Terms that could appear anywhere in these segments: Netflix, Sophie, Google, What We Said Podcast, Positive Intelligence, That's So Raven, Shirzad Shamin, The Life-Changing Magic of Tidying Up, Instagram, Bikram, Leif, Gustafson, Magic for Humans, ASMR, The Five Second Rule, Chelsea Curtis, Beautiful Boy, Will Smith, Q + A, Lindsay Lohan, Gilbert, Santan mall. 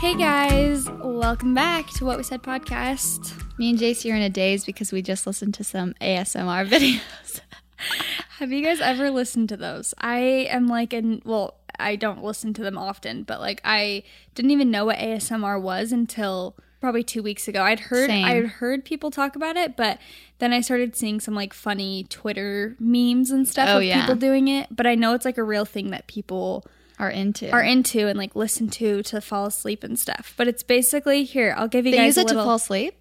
Hey guys, welcome back to What We Said Podcast. Me and JC are in a daze because we just listened to some ASMR videos. Have you guys ever listened to those? I don't listen to them often, but like I didn't even know what ASMR was until probably 2 weeks ago. I'd heard people talk about it, but then I started seeing some like funny Twitter memes and stuff people doing it. But I know it's like a real thing that people are into and like listen to fall asleep and stuff. But it's basically I'll give you guys a little. They use it to fall asleep?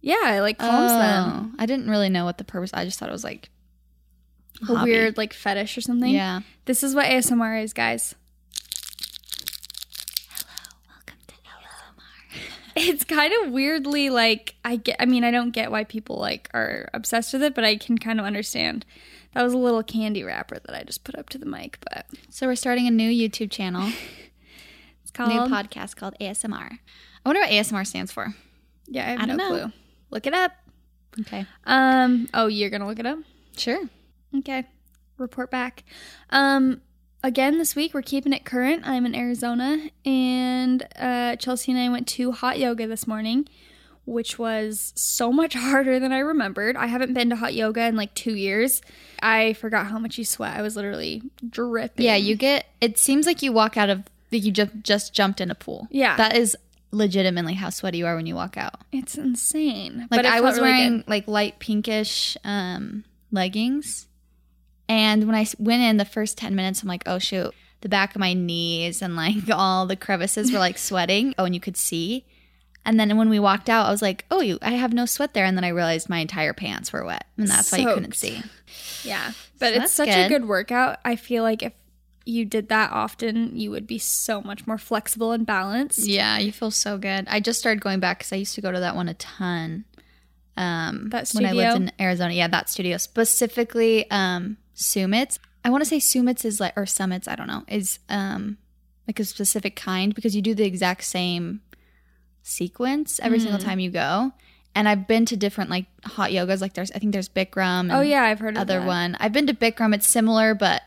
Yeah, it like calms them. I didn't really know what the purpose. I just thought it was like a weird like fetish or something. Yeah. This is what ASMR is, guys. Hello, welcome to ASMR. It's kind of weirdly like I don't get why people like are obsessed with it, but I can kind of understand. That was a little candy wrapper that I just put up to the mic, but... So we're starting a new YouTube channel. It's called... New podcast called ASMR. I wonder what ASMR stands for. Yeah, I have no clue. Look it up. Okay. Oh, you're going to look it up? Sure. Okay. Report back. Again, this week, we're keeping it current. I'm in Arizona, and Chelsea and I went to hot yoga this morning, which was so much harder than I remembered. I haven't been to hot yoga in like 2 years. I forgot how much you sweat. I was literally dripping. Yeah, it seems like you walk out of, like you just jumped in a pool. Yeah. That is legitimately how sweaty you are when you walk out. It's insane. Like but I was really wearing like light pinkish leggings. And when I went in the first 10 minutes, I'm like, oh shoot, the back of my knees and like all the crevices were like sweating. Oh, and you could see. And then when we walked out, I was like, oh, I have no sweat there. And then I realized my entire pants were wet. And that's why you couldn't see. Yeah. But it's such a good workout. I feel like if you did that often, you would be so much more flexible and balanced. Yeah, you feel so good. I just started going back because I used to go to that one a ton. That studio? When I lived in Arizona. Yeah, that studio. Specifically, Sumits. I want to say Sumits is like, or Summits, I don't know, is like a specific kind because you do the exact same sequence every single time you go. And I've been to different like hot yogas, like there's Bikram and I've heard of other one. I've been to Bikram. It's similar, but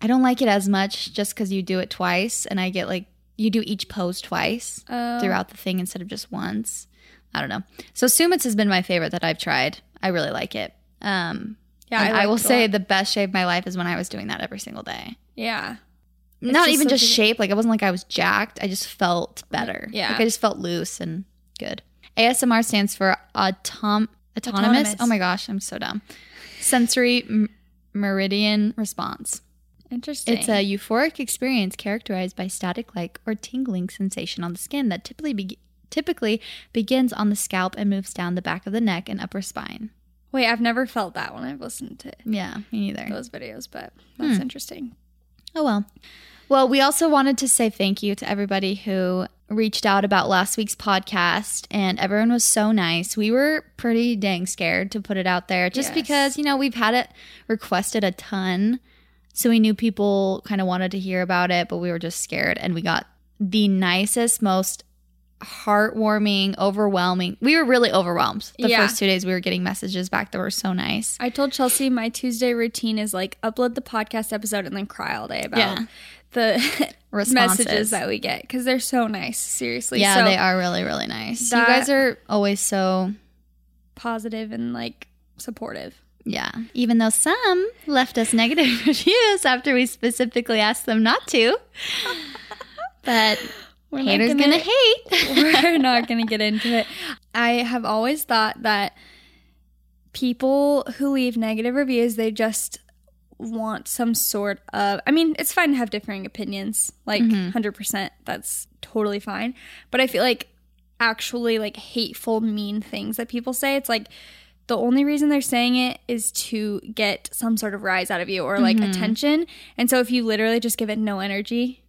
I don't like it as much just because you do it twice and I get like you do each pose twice throughout the thing instead of just once. I don't know. So Sumits has been my favorite that I've tried. I really like it. I will say the best shape of my life is when I was doing that every single day. Yeah. Not even just shape. Like, it wasn't like I was jacked. I just felt better. Yeah. Like, I just felt loose and good. ASMR stands for autonomous. Oh, my gosh. I'm so dumb. Sensory meridian response. Interesting. It's a euphoric experience characterized by static-like or tingling sensation on the skin that typically begins on the scalp and moves down the back of the neck and upper spine. Wait, I've never felt that when I've listened to me neither. Those videos, but that's interesting. Oh, well. Well, we also wanted to say thank you to everybody who reached out about last week's podcast, and everyone was so nice. We were pretty dang scared to put it out there just because, we've had it requested a ton. So we knew people kind of wanted to hear about it, but we were just scared. And we got the nicest, most heartwarming, overwhelming. We were really overwhelmed. The first 2 days we were getting messages back that were so nice. I told Chelsea my Tuesday routine is like upload the podcast episode and then cry all day about the messages that we get because they're so nice. Seriously. Yeah, so they are really, really nice. You guys are always so positive and like supportive. Yeah. Even though some left us negative reviews after we specifically asked them not to. But haters gonna hate. We're not gonna get into it. I have always thought that people who leave negative reviews, they just want some sort of, I mean, it's fine to have differing opinions, like 100%, that's totally fine. But I feel like actually like hateful, mean things that people say, it's like the only reason they're saying it is to get some sort of rise out of you or like attention. And so if you literally just give it no energy,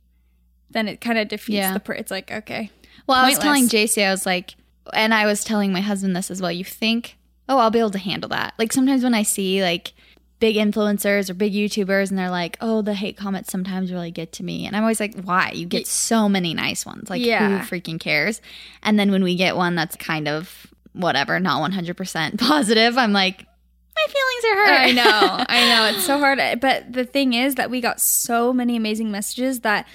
then it kind of defeats the it's like, okay. Well, pointless. I was telling JC, I was like, and I was telling my husband this as well, you think, oh, I'll be able to handle that. Like sometimes when I see like big influencers or big YouTubers and they're like, oh, the hate comments sometimes really get to me. And I'm always like, why? You get so many nice ones. Like who freaking cares? And then when we get one that's kind of whatever, not 100% positive, I'm like, my feelings are hurt. I know. It's so hard. But the thing is that we got so many amazing messages that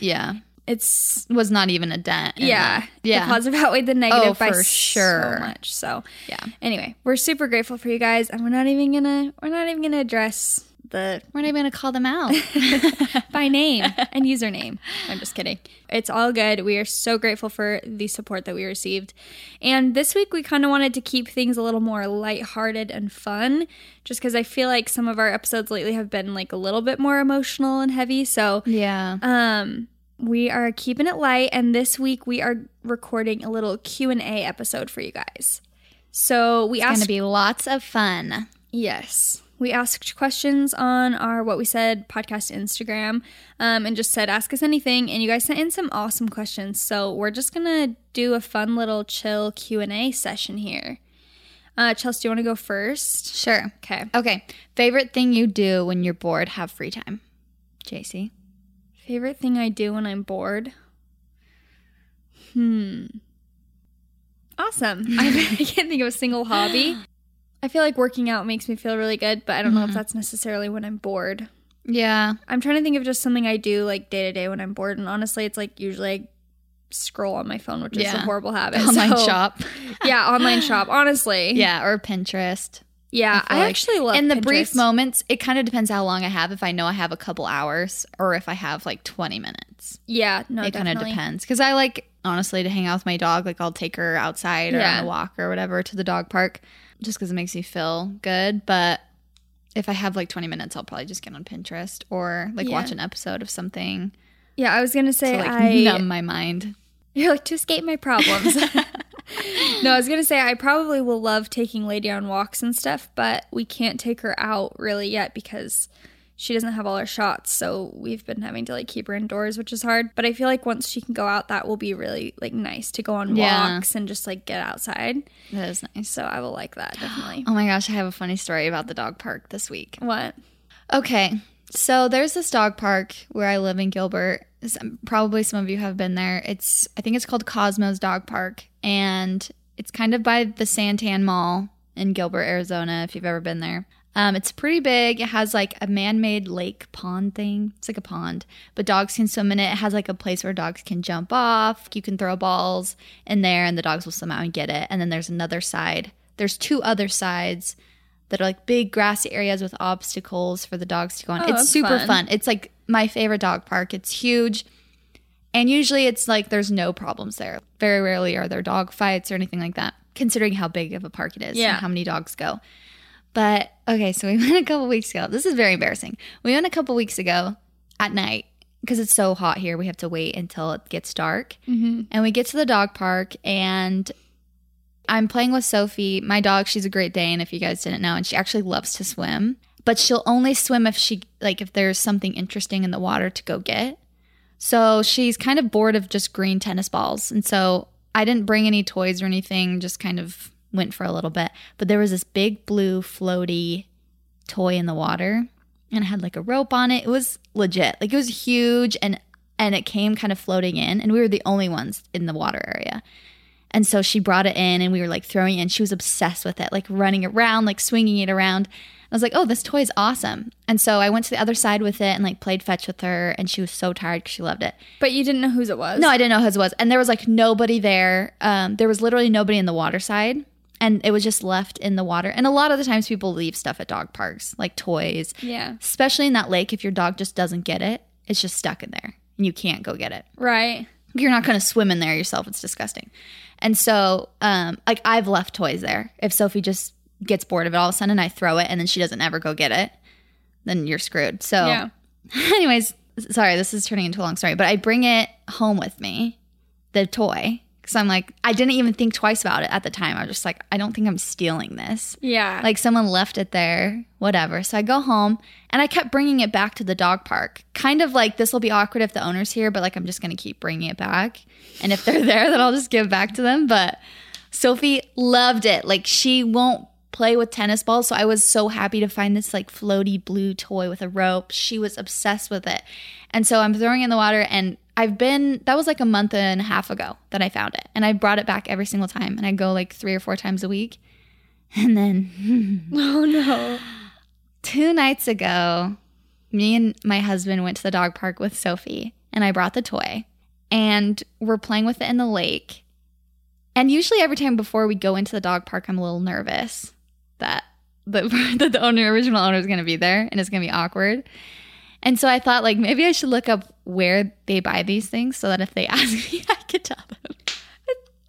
it was not even a dent. The positive outweighed the negative by so much. So anyway, we're super grateful for you guys, and we're not even gonna address the. We're not even gonna call them out by name and username. I'm just kidding. It's all good. We are so grateful for the support that we received, and this week we kind of wanted to keep things a little more lighthearted and fun, just because I feel like some of our episodes lately have been like a little bit more emotional and heavy. So we are keeping it light, and this week we are recording a little Q&A episode for you guys. So it's going to be lots of fun. Yes. We asked questions on our What We Said podcast Instagram and just said, ask us anything, and you guys sent in some awesome questions. So we're just going to do a fun little chill Q&A session here. Chelsea, do you want to go first? Sure. Okay. Favorite thing you do when you're bored, have free time? JC? Favorite thing I do when I'm bored? Awesome. I can't think of a single hobby. I feel like working out makes me feel really good, but I don't know if that's necessarily when I'm bored. Yeah. I'm trying to think of just something I do like day to day when I'm bored. And honestly, it's like usually I scroll on my phone, which is a horrible habit. Online shop. Yeah, online shop, honestly. Yeah, or Pinterest. Yeah, I actually love Pinterest. In the brief moments, it kind of depends how long I have. If I know I have a couple hours or if I have like 20 minutes. Yeah, no, it kind of depends. Because I like, honestly, to hang out with my dog, like I'll take her outside or on a walk or whatever to the dog park just because it makes me feel good. But if I have like 20 minutes, I'll probably just get on Pinterest or like watch an episode of something. Yeah, I was going to say numb my mind. You're like, to escape my problems. No, I was going to say I probably will love taking Lady on walks and stuff, but we can't take her out really yet because she doesn't have all her shots. So we've been having to like keep her indoors, which is hard. But I feel like once she can go out, that will be really like nice to go on walks and just like get outside. That is nice. So I will like that, definitely. Oh my gosh, I have a funny story about the dog park this week. What? Okay. So there's this dog park where I live in Gilbert. Probably some of you have been there. I think it's called Cosmos Dog Park, and it's kind of by the Santan Mall in Gilbert, Arizona, if you've ever been there. It's pretty big. It has like a man-made lake pond thing. It's like a pond, but dogs can swim in it. It has like a place where dogs can jump off. You can throw balls in there, and the dogs will swim out and get it. And then there's another side. There's two other sides that are like big grassy areas with obstacles for the dogs to go on. It's super fun. It's like my favorite dog park. It's huge. And usually it's like there's no problems there. Very rarely are there dog fights or anything like that, considering how big of a park it is and how many dogs go. But okay, so we went a couple weeks ago. This is very embarrassing. We went a couple weeks ago at night because it's so hot here. We have to wait until it gets dark. And we get to the dog park and I'm playing with Sophie, my dog. She's a Great Dane, if you guys didn't know, and she actually loves to swim. But she'll only swim if there's something interesting in the water to go get. So she's kind of bored of just green tennis balls. And so I didn't bring any toys or anything, just kind of went for a little bit. But there was this big blue floaty toy in the water, and it had like a rope on it. It was legit. Like it was huge, and it came kind of floating in, and we were the only ones in the water area. And so she brought it in, and we were, like, throwing it in. She was obsessed with it, like, running around, like, swinging it around. I was like, oh, this toy is awesome. And so I went to the other side with it and, like, played fetch with her, and she was so tired because she loved it. But you didn't know whose it was? No, I didn't know whose it was. And there was, like, nobody there. There was literally nobody in the water side. And it was just left in the water. And a lot of the times people leave stuff at dog parks, like toys. Yeah. Especially in that lake, if your dog just doesn't get it, it's just stuck in there and you can't go get it. Right. You're not going to swim in there yourself. It's disgusting. And so, like, I've left toys there. If Sophie just gets bored of it all of a sudden and I throw it and then she doesn't ever go get it, then you're screwed. So yeah. Anyways, sorry, this is turning into a long story, but I bring it home with me, the toy. So I'm like, I didn't even think twice about it at the time. I was just like, I don't think I'm stealing this. Yeah. Like someone left it there, whatever. So I go home and I kept bringing it back to the dog park. Kind of like, this will be awkward if the owner's here, but like I'm just going to keep bringing it back. And if they're there, then I'll just give back to them. But Sophie loved it. Like she won't play with tennis balls. So I was so happy to find this like floaty blue toy with a rope. She was obsessed with it. And so I'm throwing it in the water and that was like a month and a half ago that I found it. And I brought it back every single time. And I go like 3 or 4 times a week. And then, oh no. 2 nights ago, me and my husband went to the dog park with Sophie. And I brought the toy. And we're playing with it in the lake. And usually every time before we go into the dog park, I'm a little nervous that the original owner is going to be there. And it's going to be awkward. And so I thought, like, maybe I should look up where they buy these things so that if they ask me, I could tell them.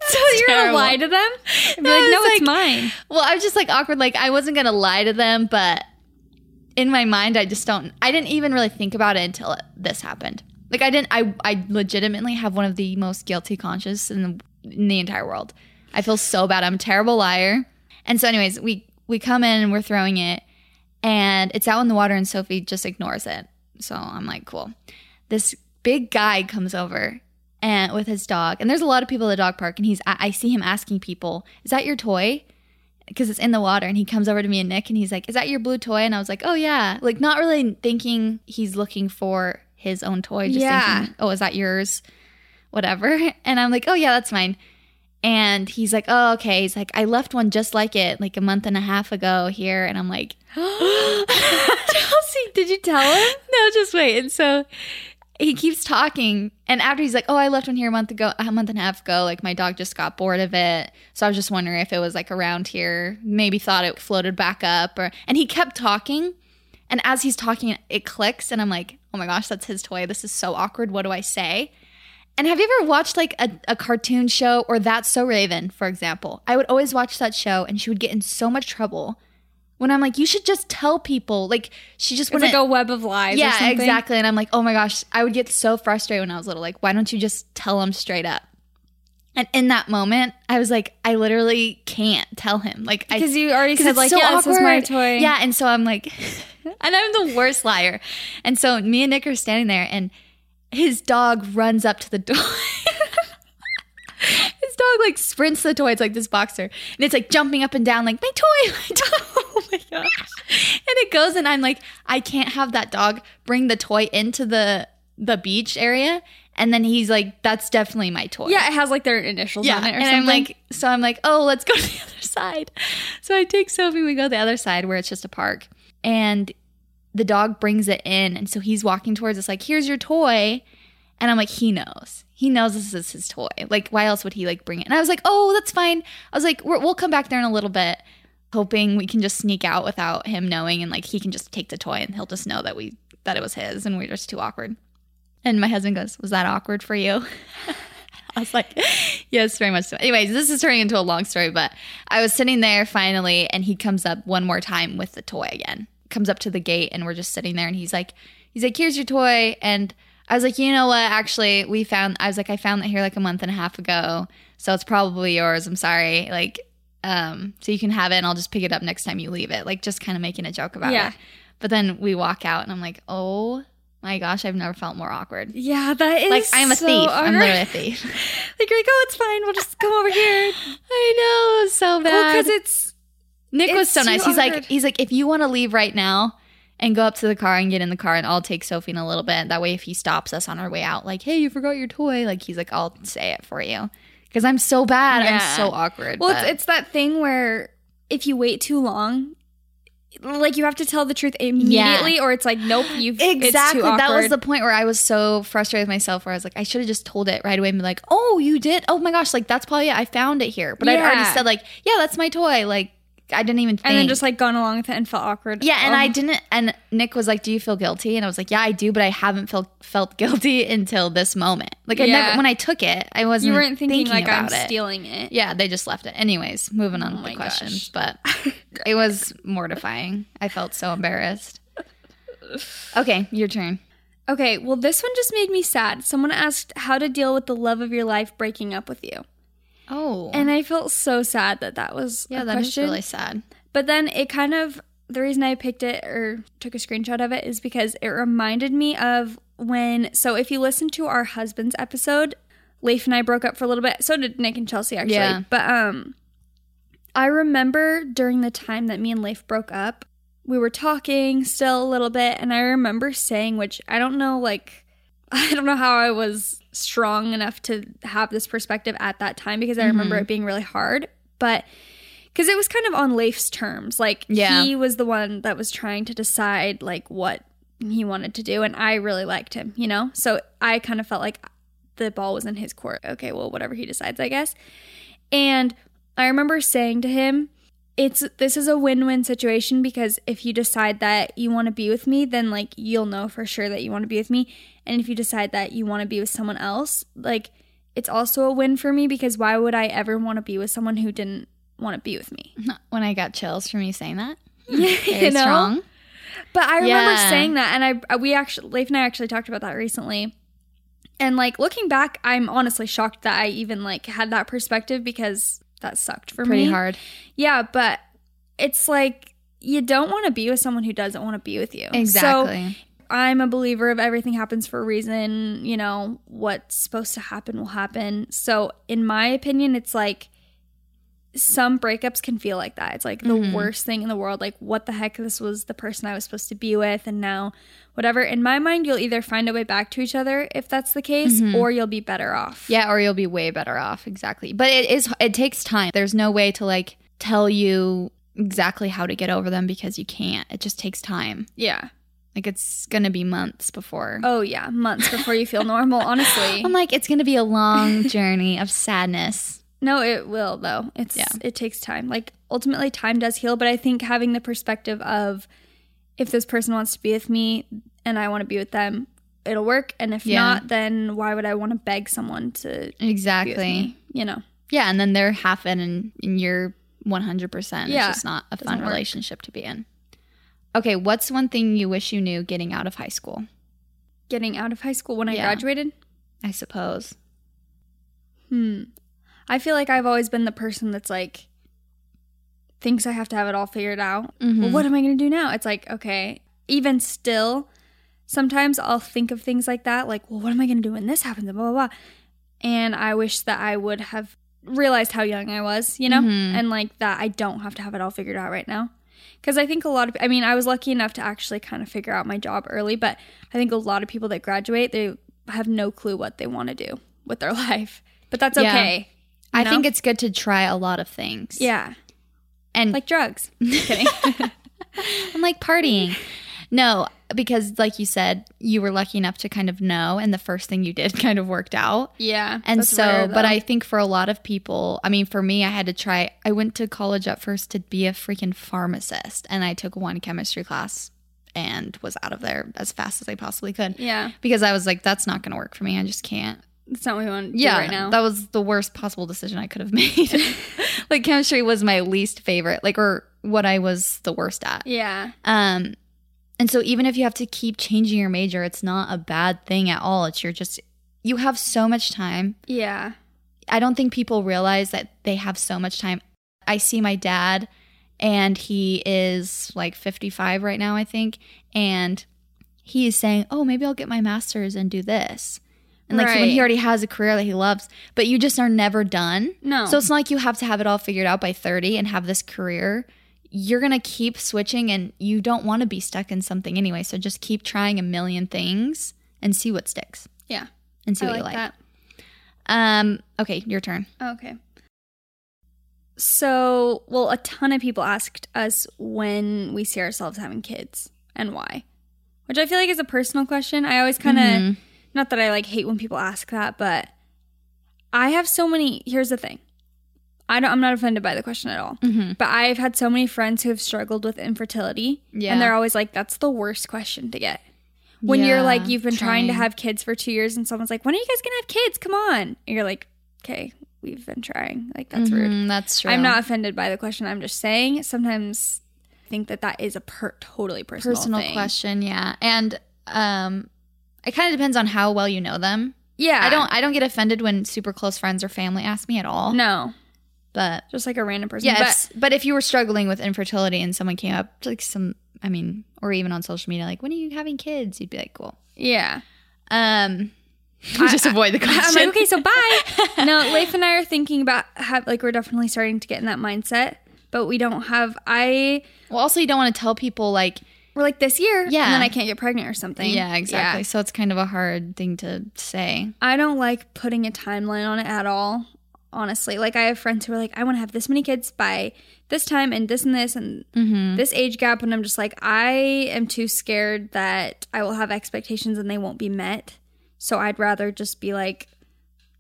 So you're going to lie to them? And be like, no, it's mine. Well, I was just, like, awkward. Like, I wasn't going to lie to them, but in my mind, I didn't even really think about it until this happened. Like, I legitimately have one of the most guilty conscience in the entire world. I feel so bad. I'm a terrible liar. And so anyways, we come in and we're throwing it, and it's out in the water, and Sophie just ignores it. So I'm like, cool. This big guy comes over and with his dog. And there's a lot of people at the dog park. And I see him asking people, is that your toy? Because it's in the water. And he comes over to me and Nick. And he's like, is that your blue toy? And I was like, oh, yeah. Like, not really thinking he's looking for his own toy. Just thinking, oh, is that yours? Whatever. And I'm like, oh, yeah, that's mine. And he's like, oh, okay. He's like, I left one just like it like a month and a half ago here. And I'm like, Chelsea, did you tell him? No, just wait. And so he keeps talking. And after he's like, oh, I left one here a month and a half ago. Like my dog just got bored of it. So I was just wondering if it was like around here, maybe thought it floated back up. And he kept talking. And as he's talking, it clicks. And I'm like, oh my gosh, that's his toy. This is so awkward. What do I say? And have you ever watched like a cartoon show or That's So Raven, for example? I would always watch that show and she would get in so much trouble when I'm like, you should just tell people. Like she just wouldn't. It's like a web of lies or something. Yeah, exactly. And I'm like, oh my gosh, I would get so frustrated when I was little. Like, why don't you just tell them straight up? And in that moment, I was like, I literally can't tell him. Like, because you already said like, so yeah, awkward. This is my toy. Yeah. And so I'm like, and I'm the worst liar. And so me and Nick are standing there and his dog runs up to the door. His dog like sprints the toy. It's like this boxer. And it's like jumping up and down like, my toy, my toy. Oh my gosh. And it goes and I'm like, I can't have that dog bring the toy into the beach area. And then he's like, that's definitely my toy. Yeah, it has like their initials on it or something. I'm like, oh, let's go to the other side. So I take Sophie, we go to the other side where it's just a park. And the dog brings it in, and so he's walking towards us like, here's your toy. And I'm like, he knows this is his toy. Like, why else would he like bring it? And I was like, oh, that's fine. I was like, we'll come back there in a little bit, hoping we can just sneak out without him knowing, and like he can just take the toy and he'll just know that it was his, and we're just too awkward. And my husband goes, was that awkward for you? I was like, yes, very much so. Anyways, this is turning into a long story, but I was sitting there finally, and he comes up one more time with the toy again. Comes up to the gate and we're just sitting there and he's like, here's your toy. And I was like, you know what, actually I found that here like a month and a half ago. So it's probably yours. I'm sorry. Like, so you can have it and I'll just pick it up next time you leave it. Like just kind of making a joke about it. But then we walk out and I'm like, oh my gosh, I've never felt more awkward. Yeah, that is like I'm a thief. Awkward. I'm literally a thief. Like you're like, oh, it's fine. We'll just come over here. I know. It's so bad. Well, because Nick was so nice. He's like, if you want to leave right now and go up to the car and get in the car and I'll take Sophie in a little bit. That way if he stops us on our way out, like, hey, you forgot your toy. Like, he's like, I'll say it for you. Because I'm so bad. Yeah. I'm so awkward. Well, it's that thing where if you wait too long, like you have to tell the truth immediately, or it's like, nope, you've exactly. That was the point where I was so frustrated with myself, where I was like, I should have just told it right away and be like, oh, you did? Oh my gosh, like that's probably it. I found it here, but I'd already said like, yeah, that's my toy. Like I didn't even think. And then just like gone along with it and felt awkward. Yeah, and I didn't. And Nick was like, do you feel guilty? And I was like, yeah, I do, but I haven't felt guilty until this moment. Like I never, when I took it, I wasn't. You weren't thinking like about I'm stealing it. Yeah, they just left it. Anyways, moving on with the questions. But it was mortifying. I felt so embarrassed. Okay, your turn. Okay, well this one just made me sad. Someone asked how to deal with the love of your life breaking up with you. Oh. And I felt so sad that was a question. Yeah, that is really sad. But then it kind of, the reason I picked it or took a screenshot of it is because it reminded me of when, so if you listen to our husband's episode, Leif and I broke up for a little bit. So did Nick and Chelsea, actually. Yeah. But I remember during the time that me and Leif broke up, we were talking still a little bit. And I remember saying, which I don't know, like, I don't know how I was strong enough to have this perspective at that time, because I remember it being really hard, but because it was kind of on Leif's terms, like he was the one that was trying to decide like what he wanted to do, and I really liked him, you know, so I kind of felt like the ball was in his court. Okay, well, whatever he decides, I guess. And I remember saying to him, this is a win-win situation, because if you decide that you want to be with me, then like you'll know for sure that you want to be with me. And if you decide that you want to be with someone else, like, it's also a win for me, because why would I ever want to be with someone who didn't want to be with me? When I got chills from you saying that. Very strong. But I remember saying that, and Leif and I actually talked about that recently. And, like, looking back, I'm honestly shocked that I even, like, had that perspective, because that sucked for me. Pretty hard. Yeah, but it's, like, you don't want to be with someone who doesn't want to be with you. Exactly. So, I'm a believer of everything happens for a reason, you know, what's supposed to happen will happen. So in my opinion, it's like some breakups can feel like that. It's like the worst thing in the world. Like, what the heck? This was the person I was supposed to be with, and now whatever. In my mind, you'll either find a way back to each other if that's the case, or you'll be better off. Yeah, or you'll be way better off. Exactly. But it takes time. There's no way to like tell you exactly how to get over them, because you can't. It just takes time. Yeah. Like, it's going to be months before. Oh, yeah. Months before you feel normal, honestly. I'm like, it's going to be a long journey of sadness. No, it will, though. It takes time. Like, ultimately, time does heal. But I think having the perspective of, if this person wants to be with me and I want to be with them, it'll work. And if not, then why would I want to beg someone to be with me? You know? Yeah, and then they're half in and you're 100%. Yeah. It's just not a fun relationship to be in. Okay, what's one thing you wish you knew getting out of high school? Getting out of high school when I graduated? I suppose. I feel like I've always been the person that's like, thinks I have to have it all figured out. Well, what am I going to do now? It's like, okay, even still, sometimes I'll think of things like that. Like, well, what am I going to do when this happens? Blah, blah, blah. And I wish that I would have realized how young I was, you know? And like that I don't have to have it all figured out right now. Because I think I was lucky enough to actually kind of figure out my job early, but I think a lot of people that graduate, they have no clue what they want to do with their life. But that's okay. I think it's good to try a lot of things. Yeah. And like drugs. Just kidding. I'm like partying. No, because like you said, you were lucky enough to kind of know, and the first thing you did kind of worked out. Yeah. And so, rare, but I think for a lot of people, I mean, for me, I went to college at first to be a freaking pharmacist, and I took one chemistry class and was out of there as fast as I possibly could. Yeah. Because I was like, that's not going to work for me. I just can't. That's not what we want to do right now. That was the worst possible decision I could have made. Like, chemistry was my least favorite, like, or what I was the worst at. Yeah. And so even if you have to keep changing your major, it's not a bad thing at all. It's you have so much time. Yeah. I don't think people realize that they have so much time. I see my dad, and he is like 55 right now, I think. And he is saying, oh, maybe I'll get my master's and do this. And like when he already has a career that he loves, but you just are never done. No. So it's not like you have to have it all figured out by 30 and have this career. You're going to keep switching, and you don't want to be stuck in something anyway. So just keep trying a million things and see what sticks. Yeah. And see what you like. Okay, your turn. Okay. So, well, a ton of people asked us when we see ourselves having kids and why, which I feel like is a personal question. I always kind of, not that I like hate when people ask that, but I have so many, here's the thing. I'm not offended by the question at all, but I've had so many friends who have struggled with infertility and they're always like, that's the worst question to get. When you're like, you've been trying to have kids for 2 years and someone's like, when are you guys going to have kids? Come on. And you're like, okay, we've been trying. Like, that's rude. That's true. I'm not offended by the question. I'm just saying sometimes I think that is a totally personal thing. Question. Yeah. And it kind of depends on how well you know them. Yeah. I don't get offended when super close friends or family ask me at all. No. But just like a random person. Yeah, but if you were struggling with infertility and someone came up, like or even on social media, like, when are you having kids? You'd be like, cool. Yeah. Just avoid the question. I'm like, okay, so bye. No, Leif and I are thinking about, we're definitely starting to get in that mindset, but we don't have, well, also you don't want to tell people, like. We're like, this year, and then I can't get pregnant or something. Yeah, exactly. Yeah. So it's kind of a hard thing to say. I don't like putting a timeline on it at all. Honestly, like I have friends who are like, I want to have this many kids by this time and this this age gap. And I'm just like, I am too scared that I will have expectations and they won't be met. So I'd rather just be like,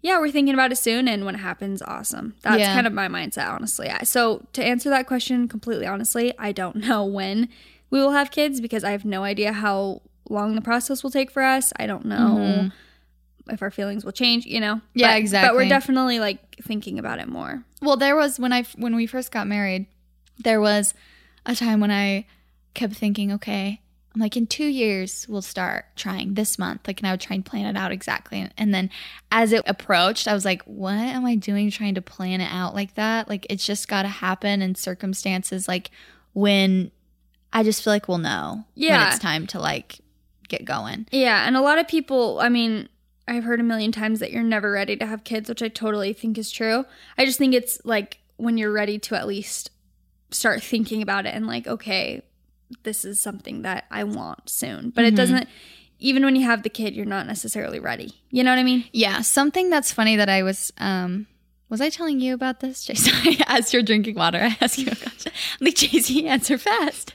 yeah, we're thinking about it soon. And when it happens, awesome. That's kind of my mindset, honestly. So to answer that question completely honestly, I don't know when we will have kids because I have no idea how long the process will take for us. I don't know. If our feelings will change, you know? Yeah, exactly. But we're definitely, thinking about it more. Well, there was, when we first got married, there was a time when I kept thinking, okay, I'm like, in 2 years, we'll start trying this month. Like, and I would try and plan it out exactly. And then as it approached, I was like, what am I doing trying to plan it out like that? Like, it's just got to happen in circumstances, when I just feel like we'll know when it's time to, get going. Yeah, and a lot of people, I've heard a million times that you're never ready to have kids, which I totally think is true. I just think it's when you're ready to at least start thinking about it and okay, this is something that I want soon. But it doesn't, even when you have the kid, you're not necessarily ready. You know what I mean? Yeah. Something that's funny that I was I telling you about this, Jason? As you're drinking water, I ask you a question. Jason, answer fast.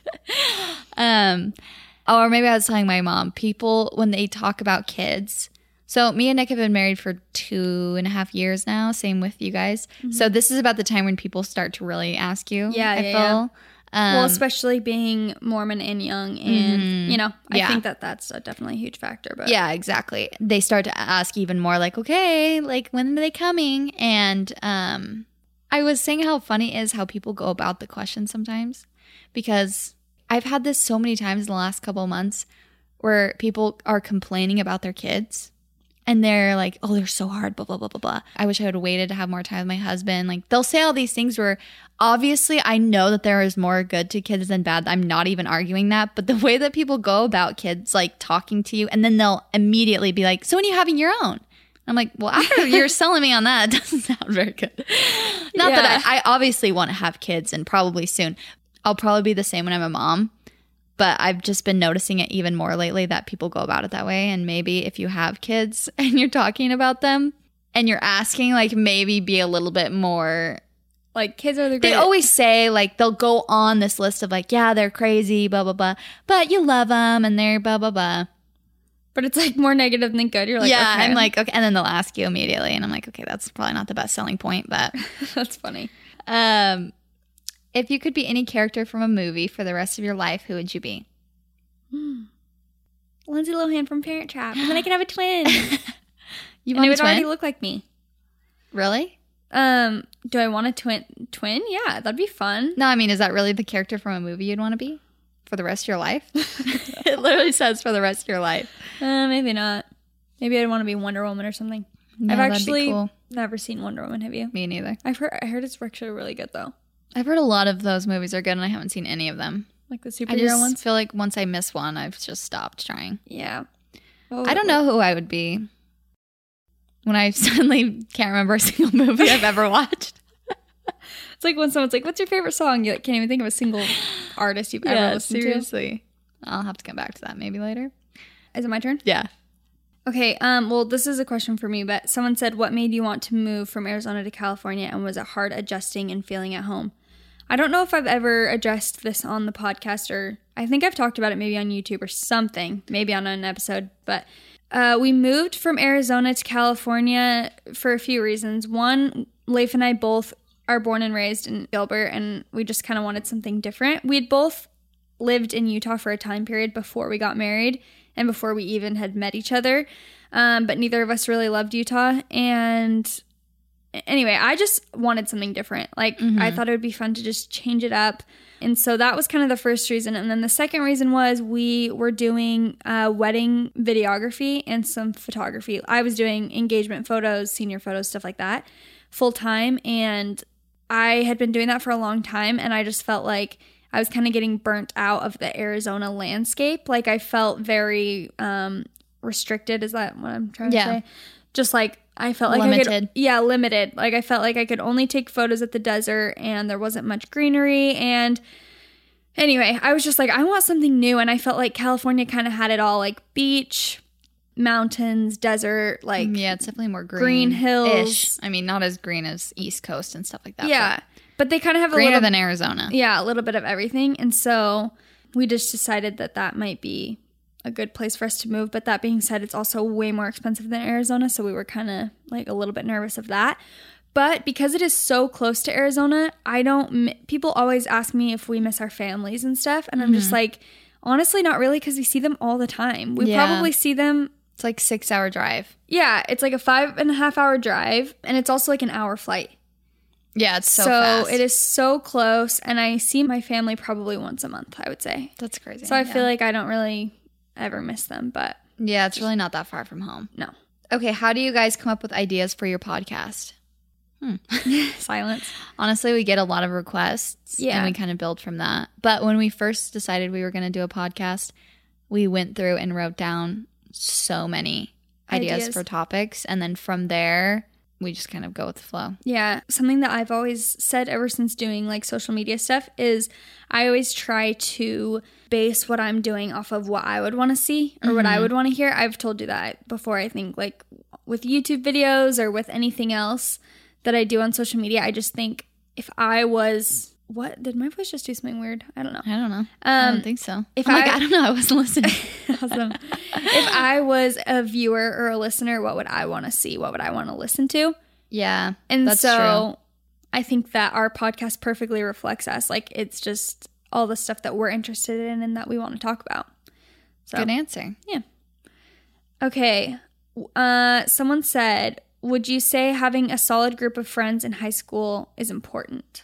Or maybe I was telling my mom, people, when they talk about kids. So me and Nick have been married for 2.5 years now. Same with you guys. So this is about the time when people start to really ask you. Yeah, I feel. Yeah. Well, especially being Mormon and young and, I think that's definitely a huge factor. But yeah, exactly. They start to ask even more okay, when are they coming? And I was saying how funny it is how people go about the question sometimes because I've had this so many times in the last couple of months where people are complaining about their kids. And they're like, oh, they're so hard, blah, blah, blah, blah, blah. I wish I would have waited to have more time with my husband. They'll say all these things where obviously I know that there is more good to kids than bad. I'm not even arguing that. But the way that people go about kids, talking to you, and then they'll immediately be like, so when are you having your own? I'm like, well, you're selling me on that. It doesn't sound very good. Not that I obviously want to have kids and probably soon. I'll probably be the same when I'm a mom. But I've just been noticing it even more lately that people go about it that way. And maybe if you have kids and you're talking about them and you're asking, maybe be a little bit more. Kids are the greatest. They always say, they'll go on this list of, they're crazy, blah, blah, blah. But you love them and they're blah, blah, blah. But it's, more negative than good. You're like, yeah, okay. I'm like, okay. And then they'll ask you immediately. And I'm like, okay, that's probably not the best selling point. But that's funny. If you could be any character from a movie for the rest of your life, who would you be? Lindsay Lohan from Parent Trap. And then I could have a twin. And it would already look like me. Really? Do I want a twin? Yeah, that'd be fun. No, is that really the character from a movie you'd want to be for the rest of your life? It literally says for the rest of your life. Maybe not. Maybe I'd want to be Wonder Woman or something. No, I've actually never seen Wonder Woman, have you? Me neither. I heard it's actually really good, though. I've heard a lot of those movies are good, and I haven't seen any of them. Like the superhero ones? I just feel like once I miss one, I've just stopped trying. Yeah. I don't know who I would be when I suddenly can't remember a single movie I've ever watched. It's like when someone's like, what's your favorite song? You can't even think of a single artist you've ever listened to. Seriously. I'll have to come back to that maybe later. Is it my turn? Yeah. Okay, well, this is a question for me, but someone said, what made you want to move from Arizona to California, and was it hard adjusting and feeling at home? I don't know if I've ever addressed this on the podcast, or I think I've talked about it maybe on YouTube or something, maybe on an episode, but we moved from Arizona to California for a few reasons. One, Leif and I both are born and raised in Gilbert, and we just kind of wanted something different. We'd both lived in Utah for a time period before we got married and before we even had met each other, but neither of us really loved Utah, and anyway, I just wanted something different. Like, mm-hmm. I thought it would be fun to just change it up. And so that was kind of the first reason. And then the second reason was we were doing wedding videography and some photography. I was doing engagement photos, senior photos, stuff like that, full time. And I had been doing that for a long time. And I just felt like I was kind of getting burnt out of the Arizona landscape. Like, I felt very restricted. Is that what I'm trying to say? Just like, I felt like limited. Limited. Like, I felt like I could only take photos at the desert, and there wasn't much greenery. And anyway, I was just like, I want something new. And I felt like California kind of had it all, like beach, mountains, desert, like it's definitely more green hills. I mean, not as green as East Coast and stuff like that. Yeah, but they kind of have a little greener than Arizona. Yeah, a little bit of everything. And so we just decided that that might be a good place for us to move. But that being said, it's also way more expensive than Arizona, so we were kind of like a little bit nervous of that. But because it is so close to Arizona, people always ask me if we miss our families and stuff, and I'm just like, honestly, not really, because we see them all the time. We probably see them. It's like 6-hour drive. Yeah, it's like a 5.5-hour drive, and it's also like an hour flight. Yeah, it's so fast. So it is so close, and I see my family probably once a month, I would say. That's crazy. So I feel like I don't really ever miss them, but yeah, it's really not that far from home. No. Okay, how do you guys come up with ideas for your podcast? Silence. Honestly, we get a lot of requests, and we kind of build from that. But when we first decided we were going to do a podcast, we went through and wrote down so many ideas for topics, and then from there we just kind of go with the flow. Yeah. Something that I've always said ever since doing like social media stuff is I always try to base what I'm doing off of what I would want to see or what I would want to hear. I've told you that before. I think like with YouTube videos or with anything else that I do on social media, I just think if I was... What? Did my voice just do something weird? I don't know. I don't think so. I don't know. I wasn't listening. Awesome. If I was a viewer or a listener, what would I want to see? What would I want to listen to? Yeah. And that's so true. I think that our podcast perfectly reflects us. Like, it's just all the stuff that we're interested in and that we want to talk about. So, good answer. Yeah. Okay. Someone said, would you say having a solid group of friends in high school is important?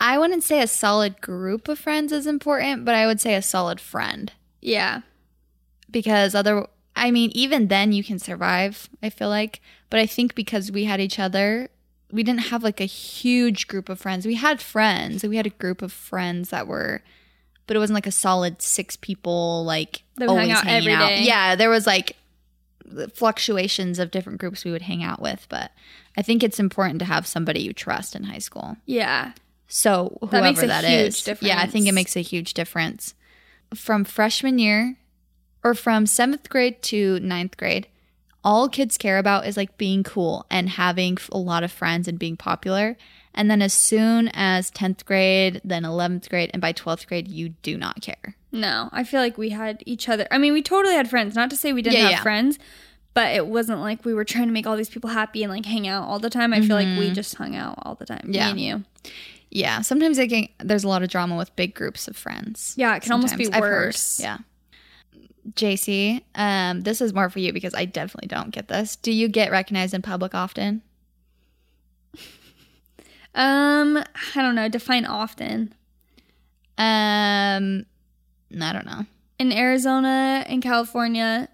I wouldn't say a solid group of friends is important, but I would say a solid friend. Yeah. Because even then you can survive, I feel like. But I think because we had each other, we didn't have like a huge group of friends. We had friends. We had a group of friends but it wasn't like a solid 6 people, like that always hanging out every day. Yeah, there was like fluctuations of different groups we would hang out with. But I think it's important to have somebody you trust in high school. Yeah. So whoever that is, I think it makes a huge difference. From freshman year or from 7th grade to 9th grade, all kids care about is like being cool and having a lot of friends and being popular. And then as soon as 10th grade, then 11th grade, and by 12th grade, you do not care. No, I feel like we had each other. I mean, we totally had friends. Not to say we didn't have friends, but it wasn't like we were trying to make all these people happy and like hang out all the time. I feel like we just hung out all the time, me and you. Yeah, sometimes there's a lot of drama with big groups of friends. Yeah, it can sometimes almost be worse. Yeah. JC, this is more for you because I definitely don't get this. Do you get recognized in public often? I don't know. Define often. I don't know. In Arizona, in California,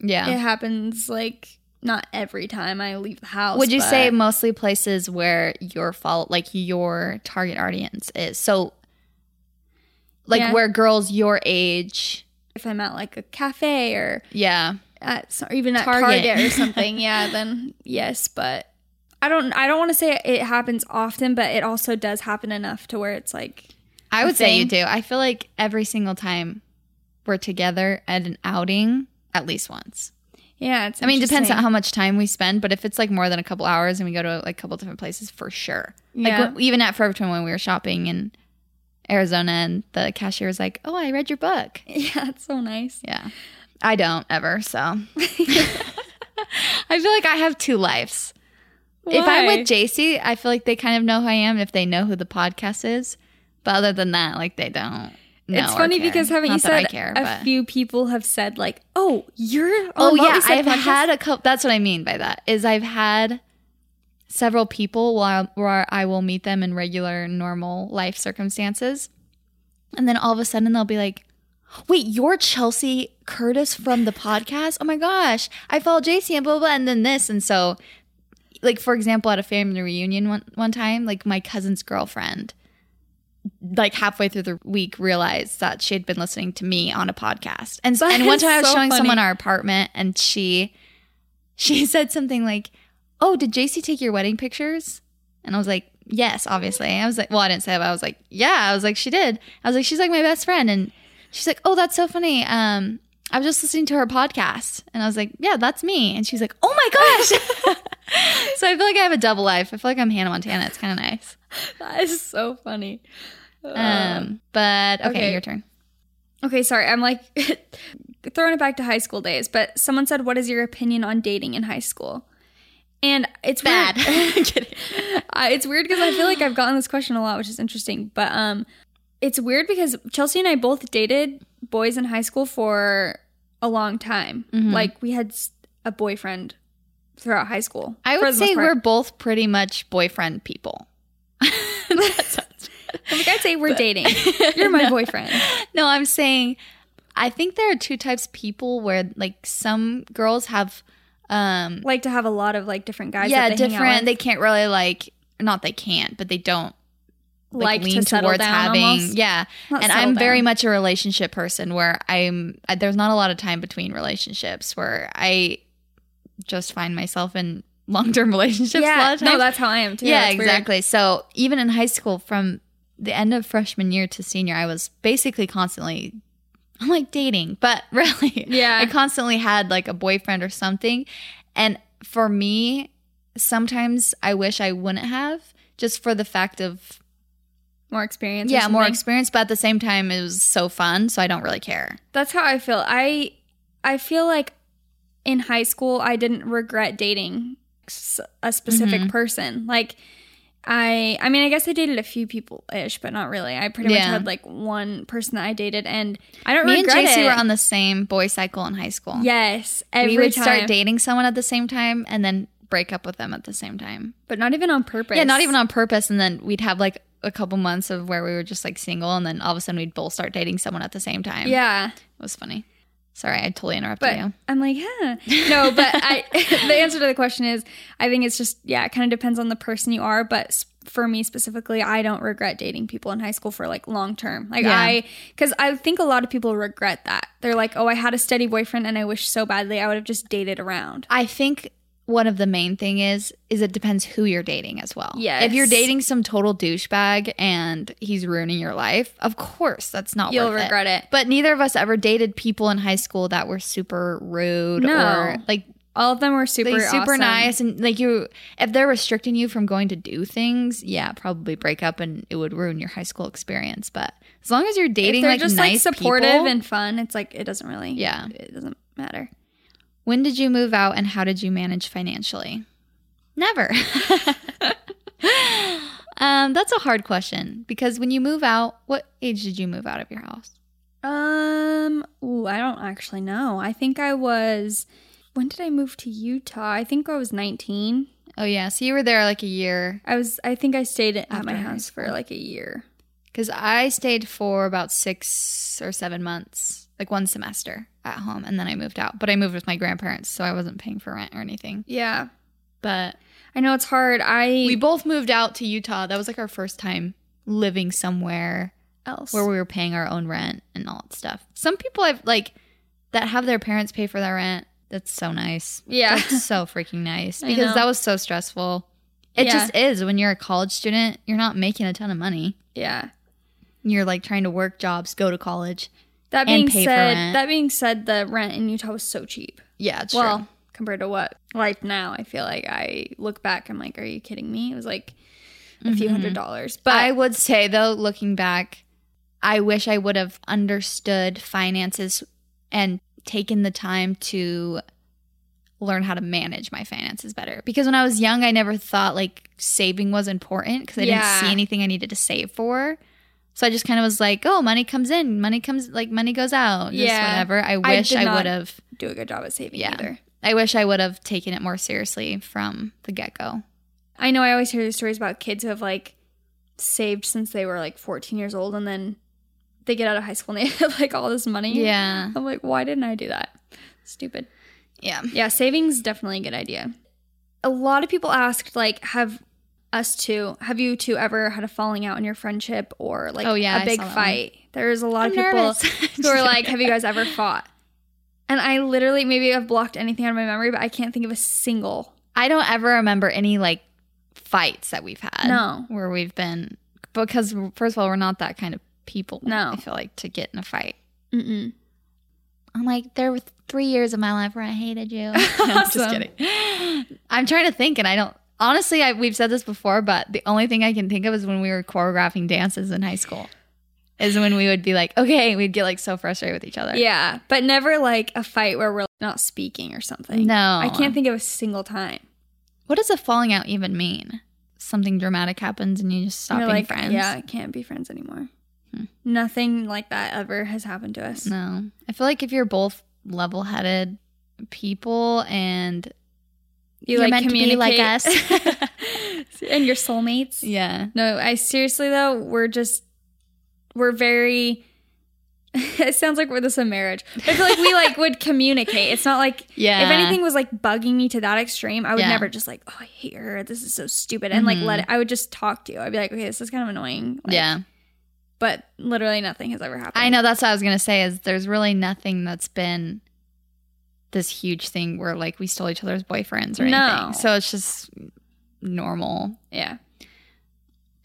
it happens like... Not every time I leave the house. Would you say mostly places where your target audience is? So, where girls your age. If I'm at like a cafe or even at Target or something, then yes. But I don't want to say it happens often, but it also does happen enough to where it's like. I would say you do. I feel like every single time we're together at an outing, at least once. Yeah, it's interesting. I mean, it depends on how much time we spend, but if it's like more than a couple hours and we go to like a couple different places, for sure. Yeah. Like even at Forever 21 when we were shopping in Arizona and the cashier was like, "Oh, I read your book." Yeah, it's so nice. Yeah. I don't ever, so. I feel like I have two lives. Why? If I'm with JC, I feel like they kind of know who I am if they know who the podcast is. But other than that, like they don't. No, it's funny because haven't you said few people have said like, "Oh, you're on I've podcast? Had a couple." That's what I mean by that is I've had several people where I will meet them in regular normal life circumstances, and then all of a sudden they'll be like, "Wait, you're Chelsea Curtis from the podcast? Oh my gosh, I follow JC and blah blah," and then this and so. Like for example, at a family reunion one time, like my cousin's girlfriend. Like halfway through the week realized that she had been listening to me on a podcast. And one time I was showing someone our apartment and she said something like, "Oh, did JC take your wedding pictures?" And I was like, "Yes, obviously." I was like, well, I didn't say it, but I was like, "Yeah." I was like, "She did." I was like, "She's like my best friend." And she's like, "Oh, that's so funny. I was just listening to her podcast." And I was like, "Yeah, that's me." And she's like, "Oh my gosh." So I feel like I have a double life. I feel like I'm Hannah Montana. It's kind of nice. That is so funny. But okay, your turn. Okay, sorry. I'm like throwing it back to high school days, but someone said, "What is your opinion on dating in high school?" And it's bad. It's weird because I feel like I've gotten this question a lot, which is interesting. But it's weird because Chelsea and I both dated boys in high school for a long time. Mm-hmm. Like we had a boyfriend throughout high school. I would say we're both pretty much boyfriend people. I'd say we're dating. You're my boyfriend. No, I'm saying I think there are two types of people where like some girls have like to have a lot of like different guys. Yeah, that they different. Hang out with. They can't really like not they can't, but they don't like lean to towards having. Almost. Yeah, not and I'm very much a relationship person where there's not a lot of time between relationships where I just find myself in long-term relationships a lot of times. No, that's how I am too. Yeah, exactly. Weird. So even in high school from the end of freshman year to senior, I was basically constantly, I'm like dating, but really, I constantly had like a boyfriend or something. And for me, sometimes I wish I wouldn't have just for the fact of more experience. Yeah, more experience. But at the same time, it was so fun. So I don't really care. That's how I feel. I feel like in high school, I didn't regret dating a specific person. Like I mean, I guess I dated a few people ish, but not really. I pretty much had like one person that I dated, and I don't regret it. Me and JC were on the same boy cycle in high school. Yes, every time. We would start dating someone at the same time and then break up with them at the same time. But not even on purpose. Yeah, not even on purpose. And then we'd have like a couple months of where we were just like single, and then all of a sudden we'd both start dating someone at the same time. Yeah. It was funny. Sorry, I totally interrupted you. I'm like, No, but the answer to the question is, I think it's just, it kind of depends on the person you are. But for me specifically, I don't regret dating people in high school for like long term. Like because I think a lot of people regret that. They're like, "Oh, I had a steady boyfriend and I wish so badly I would have just dated around." I think one of the main thing is it depends who you're dating as well. Yes. If you're dating some total douchebag and he's ruining your life, of course that's not worth it. You'll regret it. But neither of us ever dated people in high school that were super rude or like all of them were super nice and like if they're restricting you from going to do things, probably break up and it would ruin your high school experience. But as long as you're dating like nice people, they're just like supportive and fun, it's like it doesn't really it doesn't matter. When did you move out and how did you manage financially? Never. That's a hard question because when you move out, what age did you move out of your house? I don't actually know. I think I was, when did I move to Utah? I think I was 19. Oh yeah, so you were there like a year. I think I stayed at my house for like a year. Because I stayed for about 6 or 7 months, like one semester at home, and then I moved out. But I moved with my grandparents, so I wasn't paying for rent or anything. Yeah. But I know it's hard. We both moved out to Utah. That was like our first time living somewhere else where we were paying our own rent and all that stuff. Some people I've like that have their parents pay for their rent. That's so nice. Yeah. That's so freaking nice. Because that was so stressful. It just is. When you're a college student, you're not making a ton of money. Yeah. You're like trying to work jobs, go to college, and pay for rent. That being said, the rent in Utah was so cheap. Yeah, it's true. Compared to what life now, I feel like I look back, I'm like, are you kidding me? It was like a few $100s. But I would say, though, looking back, I wish I would have understood finances and taken the time to learn how to manage my finances better. Because when I was young, I never thought like saving was important because I didn't see anything I needed to save for. So I just kind of was like, oh, money comes in, money goes out, just whatever. I wish I would have do a good job at saving either. I wish I would have taken it more seriously from the get-go. I know I always hear these stories about kids who have like saved since they were like 14 years old, and then they get out of high school and they have like all this money. Yeah. I'm like, why didn't I do that? Stupid. Yeah. Yeah, saving's definitely a good idea. A lot of people asked, like, have you two ever had a falling out in your friendship or like a big fight? There's a lot of people who are like, have you guys ever fought? And I literally, maybe I've blocked anything out of my memory, but I can't think of a single. I don't ever remember any like fights that we've had. No. Where we've been, because first of all, we're not that kind of people. No. I feel like to get in a fight. Mm-mm. I'm like, there were 3 years of my life where I hated you. Awesome. No, I'm just kidding. I'm trying to think, and I don't. Honestly, we've said this before, but the only thing I can think of is when we were choreographing dances in high school. Is when we would be like, okay, we'd get like so frustrated with each other. Yeah, but never like a fight where we're not speaking or something. No. I can't think of a single time. What does a falling out even mean? Something dramatic happens and you just stop being like, friends? Yeah, I can't be friends anymore. Nothing like that ever has happened to us. No. I feel like if you're both level-headed people and you're meant to be like us. And you're soulmates. Yeah. No, I seriously, though, we're very... It sounds like we're this in marriage. But I feel like we like would communicate. It's not like... Yeah. If anything was like bugging me to that extreme, I would never just like, oh, I hate her. This is so stupid. And like let it... I would just talk to you. I'd be like, okay, this is kind of annoying. Like, yeah. But literally nothing has ever happened. I know, that's what I was going to say, is there's really nothing that's been this huge thing where like we stole each other's boyfriends or anything. So it's just normal. Yeah.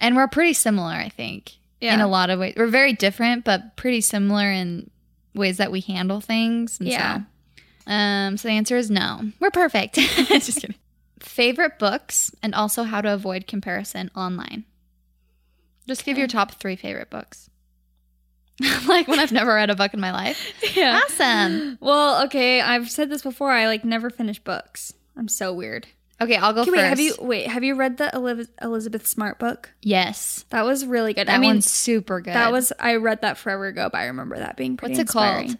And we're pretty similar, I think, in a lot of ways. We're very different, but pretty similar in ways that we handle things. And so the answer is no. We're perfect. Just kidding. Favorite books, and also how to avoid comparison online. Just give your top 3 favorite books. Like, when I've never read a book in my life. Yeah. Awesome. Well, okay, I've said this before. I, like, never finish books. I'm so weird. Okay, I'll go first. Have you read the Elizabeth Smart book? Yes. That was really good. That one's super good. I read that forever ago, but I remember that being pretty inspiring. What's it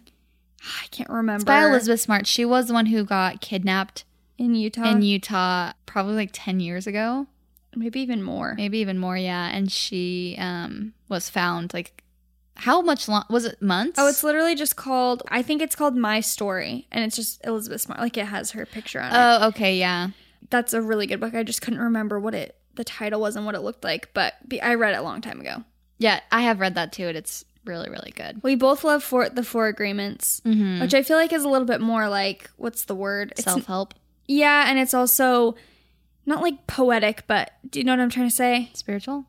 called? I can't remember. It's by Elizabeth Smart. She was the one who got kidnapped. In Utah, probably, like, 10 years ago. Maybe even more, yeah. And she was found, like, how much long? Was it months? Oh, it's literally just called, I think it's called My Story. And it's just Elizabeth Smart. Like, it has her picture on it. Oh, okay, yeah. That's a really good book. I just couldn't remember what the title was and what it looked like. But I read it a long time ago. Yeah, I have read that too, and it's really, really good. We both love The Four Agreements, which I feel like is a little bit more like, what's the word? Self-help. Yeah, and it's also... not like poetic, but do you know what I'm trying to say? Spiritual?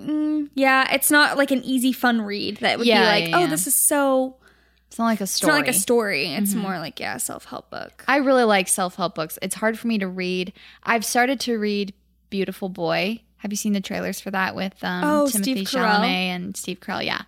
Yeah, it's not like an easy, fun read that would be like, this is so... It's not like a story. It's not like a story. It's more like, self-help book. I really like self-help books. It's hard for me to read. I've started to read Beautiful Boy. Have you seen the trailers for that with Timothy Chalamet and Steve Carell? Yeah.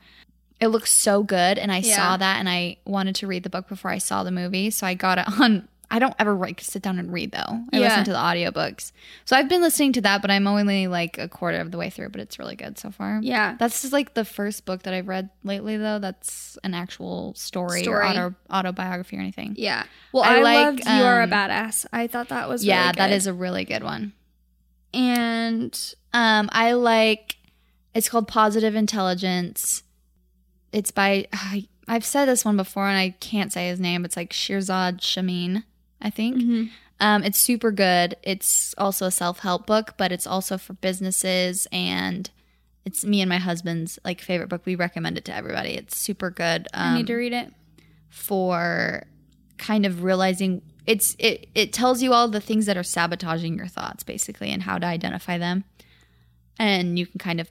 It looks so good, and I saw that, and I wanted to read the book before I saw the movie, so I got it on... I don't ever sit down and read, though. I listen to the audiobooks. So I've been listening to that, but I'm only like a quarter of the way through, but it's really good so far. Yeah. That's just like the first book that I've read lately, though. That's an actual story. Or autobiography or anything. Yeah. Well, I loved You Are a Badass. I thought that was really good. Yeah, that is a really good one. And I like, it's called Positive Intelligence. It's by, I've said this one before and I can't say his name. It's like Shirzad Shamin, I think. It's super good. It's also a self-help book, but it's also for businesses, and it's me and my husband's like favorite book. We recommend it to everybody. It's super good. I need to read it. For kind of realizing it tells you all the things that are sabotaging your thoughts, basically, and how to identify them. And you can kind of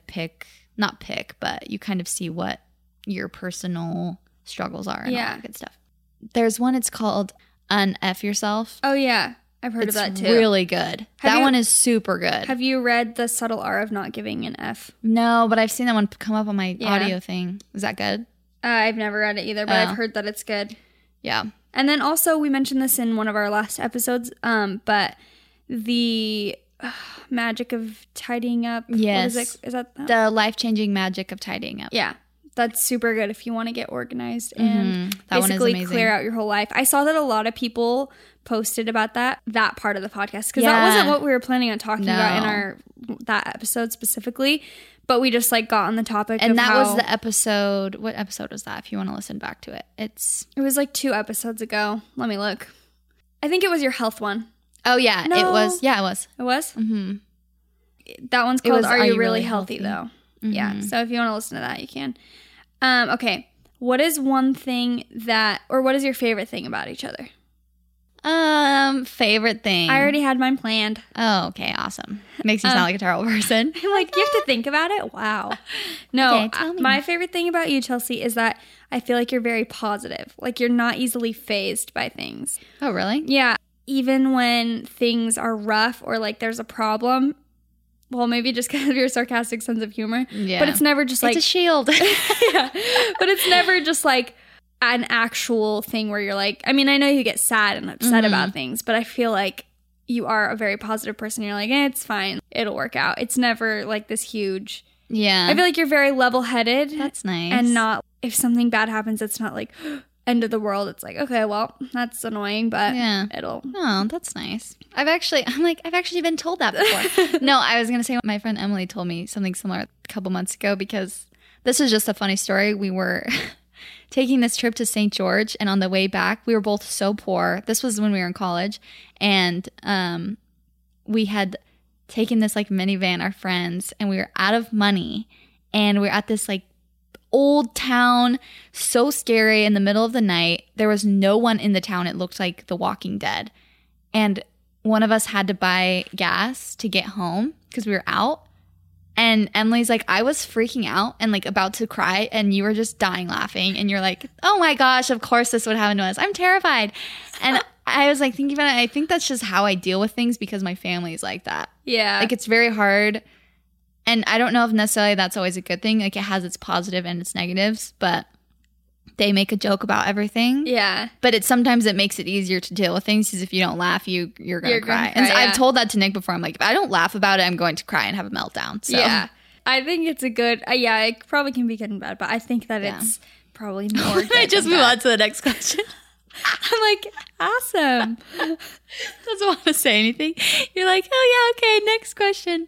but you kind of see what your personal struggles are and all that good stuff. There's one, it's called Un-F Yourself. Oh, yeah. I've heard of that, too. It's really good. That one is super good. Have you read The Subtle Art of Not Giving an F? No, but I've seen that one come up on my audio thing. Is that good? I've never read it either, but I've heard that it's good. Yeah. And then also, we mentioned this in one of our last episodes, but the magic of tidying up. Yes. What is that? The Life-Changing Magic of Tidying Up. Yeah. That's super good if you want to get organized and basically clear out your whole life. I saw that a lot of people posted about that part of the podcast because that wasn't what we were planning on talking about in that episode specifically, but we just got on the topic. And that was the episode. What episode was that? If you want to listen back to it, it was 2 episodes ago. Let me look. I think it was your health one. Oh yeah, no. It was. Yeah, it was. It was. Mm-hmm. That one's called "Are You Really Healthy?" Though. Mm-hmm. Yeah, so if you want to listen to that, you can. Okay, what is one thing what is your favorite thing about each other? Favorite thing. I already had mine planned. Oh, okay, awesome. Makes you sound like a terrible person. I'm like, you have to think about it? Wow. No, okay, tell me. My favorite thing about you, Chelsea, is that I feel like you're very positive. Like, you're not easily fazed by things. Oh, really? Yeah, even when things are rough or there's a problem. Well, maybe just because of your sarcastic sense of humor. Yeah. But it's never just it's a shield. Yeah. But it's never just an actual thing where you're I mean, I know you get sad and upset about things, but I feel like you are a very positive person. You're like, it's fine. It'll work out. It's never this huge. Yeah. I feel like you're very level-headed. That's nice. And not, if something bad happens, it's not end of the world. It's okay, well, that's annoying, but it'll. Oh, that's nice. I've actually been told that before. No, I was going to say my friend Emily told me something similar a couple months ago, because this is just a funny story. We were taking this trip to St. George, and on the way back, we were both so poor. This was when we were in college, and we had taken this minivan, our friends, and we were out of money, and we were at this old town, so scary, in the middle of the night. There was no one in the town. It looked like The Walking Dead. And one of us had to buy gas to get home because we were out. And Emily's I was freaking out and about to cry, and you were just dying laughing, and you're oh my gosh, of course this would happen to us. I'm terrified. And I was thinking about it. I think that's just how I deal with things because my family's like that. Yeah. It's very hard. And I don't know if necessarily that's always a good thing. It has its positive and its negatives, but they make a joke about everything. Yeah. But sometimes it makes it easier to deal with things, because if you don't laugh, you're going to cry. And so I've told that to Nick before. I'm if I don't laugh about it, I'm going to cry and have a meltdown. So. Yeah. I think it's a good, it probably can be good and bad, but I think that it's probably more good. I just move on to the next question. I'm awesome. Doesn't want to say anything. You're oh yeah, okay, next question.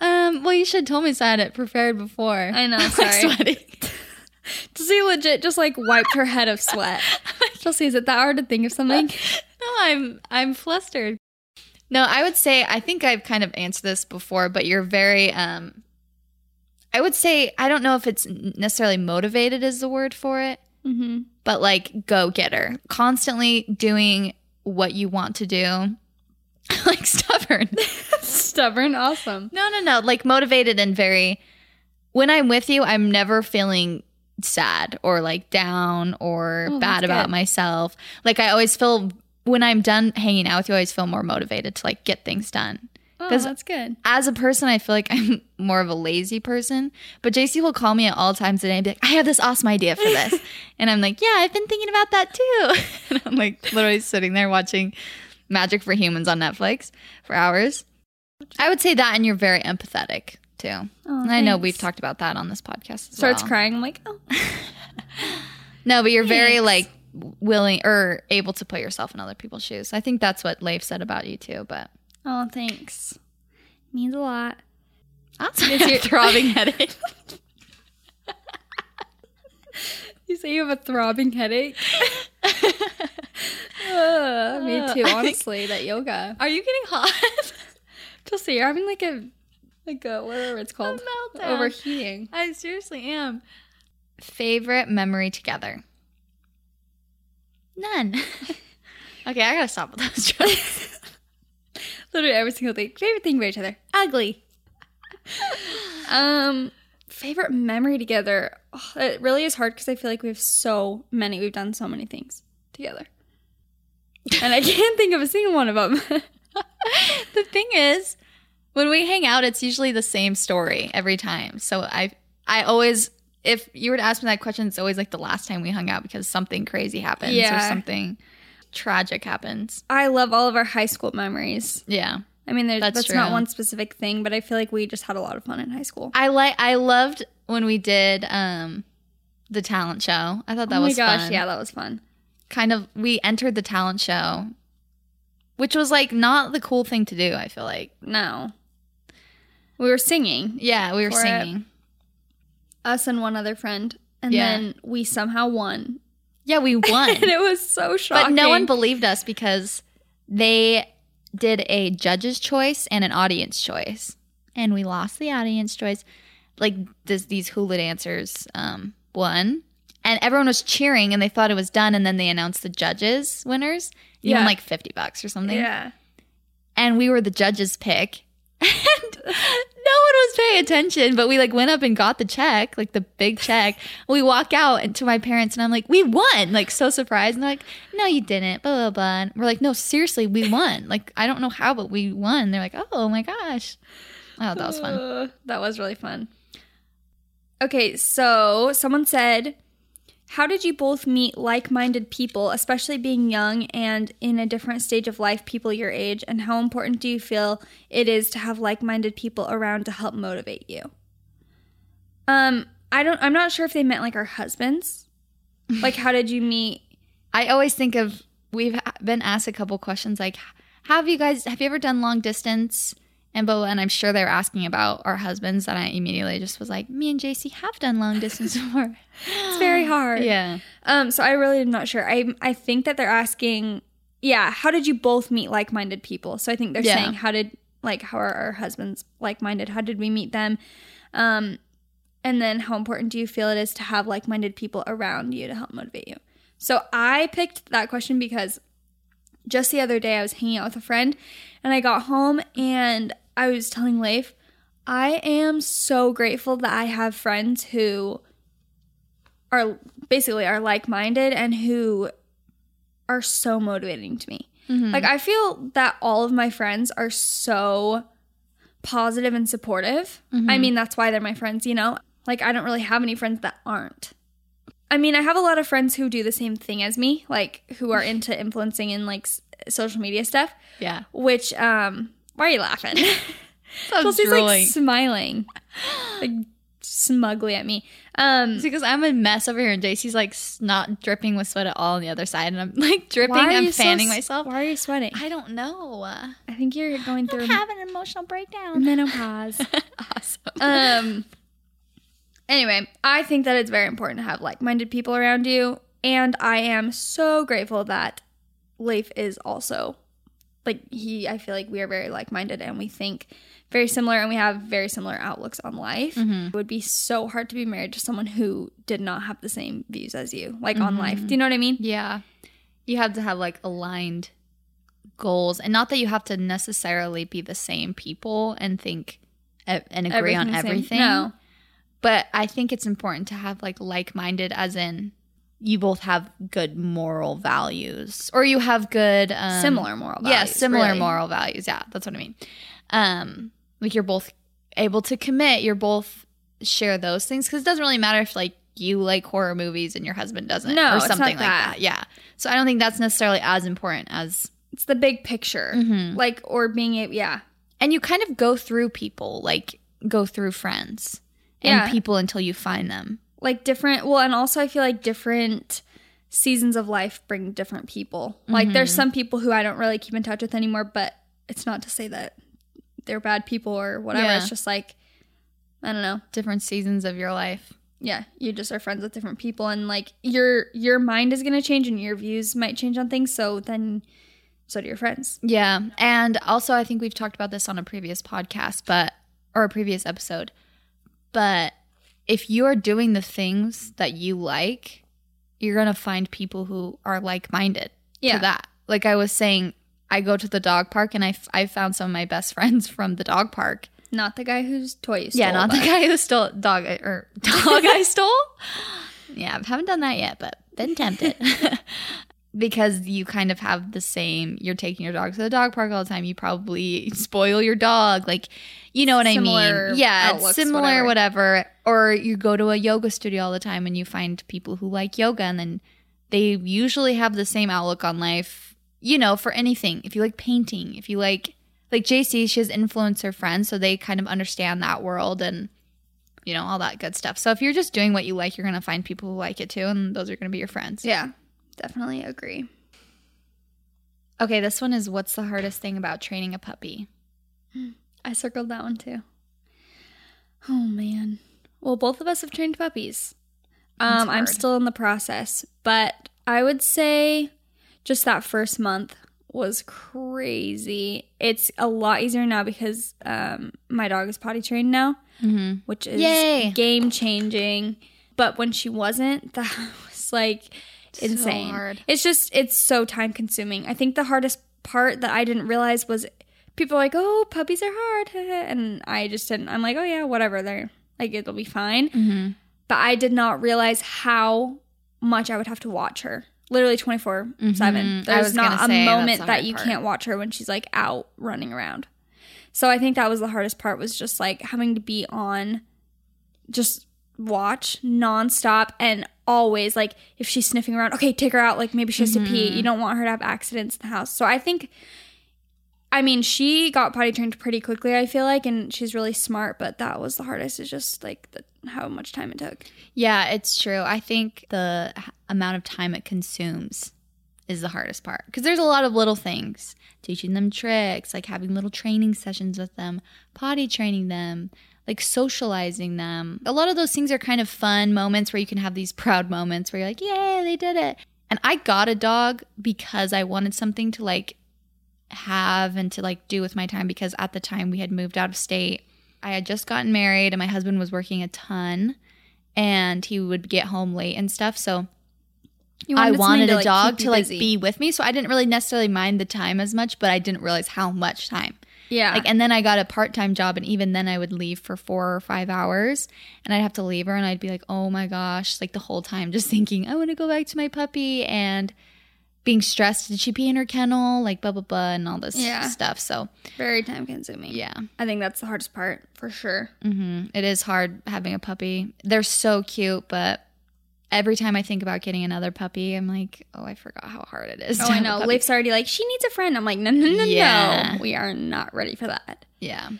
Well, you should have told me, so I had it prepared before. I know, sorry. I'm sweating. Chelsea legit just wiped her head of sweat. Chelsea, is it that hard to think of something? No, I'm flustered. No, I would say, I think I've kind of answered this before, but you're very, I would say, I don't know if it's necessarily motivated is the word for it, but go-getter. Constantly doing what you want to do. Stubborn. Stubborn, awesome. No. Motivated and very, when I'm with you, I'm never feeling sad or down or bad about myself. I always feel, when I'm done hanging out with you, I always feel more motivated to get things done. Oh, that's good. As a person, I feel I'm more of a lazy person. But JC will call me at all times of the day and be I have this awesome idea for this. And I'm yeah, I've been thinking about that too. And I'm literally sitting there watching Magic for Humans on Netflix for hours. I would say that, and you're very empathetic too. Oh, and I know we've talked about that on this podcast as well. Starts crying. I'm oh. No, but you're very willing or able to put yourself in other people's shoes. I think that's what Leif said about you too. But oh, thanks. Means a lot. That's your throbbing headache. You say you have a throbbing headache? Me too, honestly. That yoga. Are you getting hot? Chelsea, you're having a whatever it's called. A meltdown. Overheating. I seriously am. Favorite memory together? None. Okay, I gotta stop with those jokes. Literally every single thing. Favorite thing about each other? Ugly. Favorite memory together? Oh, it really is hard because I feel like we've done so many things together. And I can't think of a single one of them. The thing is, when we hang out, it's usually the same story every time. So I always, if you were to ask me that question, it's always like the last time we hung out because something crazy happens or something tragic happens. I love all of our high school memories. Yeah. I mean, that's not one specific thing, but I feel like we just had a lot of fun in high school. I loved when we did the talent show. I thought that was fun. Oh my gosh, yeah, that was fun. Kind of, we entered the talent show, which was like not the cool thing to do, I feel like. No. We were singing. Yeah, we were singing. Us and one other friend. And then we somehow won. Yeah, we won. And it was so shocking. But no one believed us because they did a judge's choice and an audience choice. And we lost the audience choice. Like these hula dancers won. And everyone was cheering and they thought it was done. And then they announced the judges' winners. You won like $50 or something. Yeah. And we were the judges' pick. And no one was paying attention, but we like went up and got the check, like the big check. We walk out to my parents and I'm like, we won, like so surprised. And they're like, no, you didn't, blah, blah, blah. And we're like, no, seriously, we won. Like, I don't know how, but we won. And they're like, oh my gosh. Oh, that was fun. That was really fun. Okay, so someone said, how did you both meet like-minded people, especially being young and in a different stage of life, people your age, and how important do you feel it is to have like-minded people around to help motivate you? I'm not sure if they meant like our husbands. Like, how did you meet? I always think of, we've been asked a couple questions like, have you ever done long distance? And I'm sure they were asking about our husbands, and I immediately just was like, me and JC have done long distance before. It's very hard. Yeah. So I really am not sure. I think that they're asking, how did you both meet like-minded people? So I think they're saying, how are our husbands like-minded? How did we meet them? And then how important do you feel it is to have like-minded people around you to help motivate you? So I picked that question because just the other day I was hanging out with a friend, and I got home and I was telling Leif, I am so grateful that I have friends who are basically are like-minded and who are so motivating to me. Mm-hmm. Like, I feel that all of my friends are so positive and supportive. Mm-hmm. I mean, that's why they're my friends, you know? Like, I don't really have any friends that aren't. I mean, I have a lot of friends who do the same thing as me, like, who are into influencing and, like, social media stuff. Yeah. Which, why are you laughing? Chelsea's like smiling, like smugly at me. It's because I'm a mess over here, and JC's like not dripping with sweat at all on the other side, and I'm like dripping. I'm fanning myself. Why are you sweating? I don't know. I think you're going through. I'm having an emotional breakdown. Menopause. Awesome. Anyway, I think that it's very important to have like-minded people around you, and I am so grateful that Leif is also like I feel like we are very like-minded and we think very similar and we have very similar outlooks on life. Mm-hmm. It would be so hard to be married to someone who did not have the same views as you, like on life. Do you know what I mean? Yeah. You have to have like aligned goals, and not that you have to necessarily be the same people and think and agree on everything. No. But I think it's important to have like-minded as in you both have good moral values, or you have good similar moral values. Yeah, similar moral values. Yeah, that's what I mean. Like you're both able to commit. You're both share those things, because it doesn't really matter if like you like horror movies and your husband doesn't, or something like that. Yeah. So I don't think that's necessarily as important as it's the big picture, like or being able. Yeah, and you kind of go through people, like go through friends and people until you find them. Like different, well, and also I feel like different seasons of life bring different people. Like there's some people who I don't really keep in touch with anymore, but it's not to say that they're bad people or whatever. Yeah. It's just like, I don't know. Different seasons of your life. Yeah. You just are friends with different people, and like your mind is going to change and your views might change on things. So then, so do your friends. Yeah. And also I think we've talked about this on a previous podcast, or a previous episode, but if you are doing the things that you like, you're going to find people who are like-minded to that. Like I was saying, I go to the dog park, and I found some of my best friends from the dog park. Not the guy whose toy you stole. Yeah, not the guy who stole dog I stole. Yeah, I haven't done that yet, but been tempted. because you kind of have the same, you're taking your dog to the dog park all the time, you probably spoil your dog, like, you know what I mean? Yeah, outlooks, it's similar, whatever. Or you go to a yoga studio all the time and you find people who like yoga, and then they usually have the same outlook on life, you know, for anything. If you like painting, if you like JC, she has influencer friends, so they kind of understand that world and, you know, all that good stuff. So if you're just doing what you like, you're going to find people who like it too, and those are going to be your friends. Yeah. Definitely agree. Okay, this one is, what's the hardest thing about training a puppy? I circled that one too. Oh, man. Well, both of us have trained puppies. I'm still in the process, but I would say just that first month was crazy. It's a lot easier now because my dog is potty trained now, which is game changing. But when she wasn't, that was like... insane. So hard. It's so time consuming. I think the hardest part that I didn't realize was people are like, oh, puppies are hard. And I just didn't. I'm like, oh, yeah, whatever. They're like, it'll be fine. Mm-hmm. But I did not realize how much I would have to watch her. Literally 24/7. Mm-hmm. There's not a moment that you can't watch her when she's like out running around. So I think that was the hardest part, was just like having to be on just watch nonstop, and always, like, if she's sniffing around, okay, take her out, like, maybe she has to pee. You don't want her to have accidents in the house. So I think, I mean, she got potty trained pretty quickly, I feel like, and she's really smart, but that was the hardest, is just, like, how much time it took. Yeah, it's true. I think the amount of time it consumes is the hardest part, because there's a lot of little things, teaching them tricks, like having little training sessions with them, potty training them, like socializing them. A lot of those things are kind of fun moments where you can have these proud moments where you're like, yay, they did it. And I got a dog because I wanted something to like have and to like do with my time, because at the time we had moved out of state. I had just gotten married and my husband was working a ton and he would get home late and stuff. So I wanted a dog to like be with me. So I didn't really necessarily mind the time as much, but I didn't realize how much time. Yeah. Like, and then I got a part-time job, and even then I would leave for 4 or 5 hours and I'd have to leave her, and I'd be like, oh my gosh, like the whole time just thinking, I want to go back to my puppy, and being stressed. Did she pee in her kennel? Like blah, blah, blah, and all this stuff. So very time consuming. Yeah. I think that's the hardest part for sure. Mm-hmm. It is hard having a puppy. They're so cute, but every time I think about getting another puppy, I'm like, oh, I forgot how hard it is. Oh, I know. Leif's already like, she needs a friend. I'm like, no. We are not ready for that. Yeah.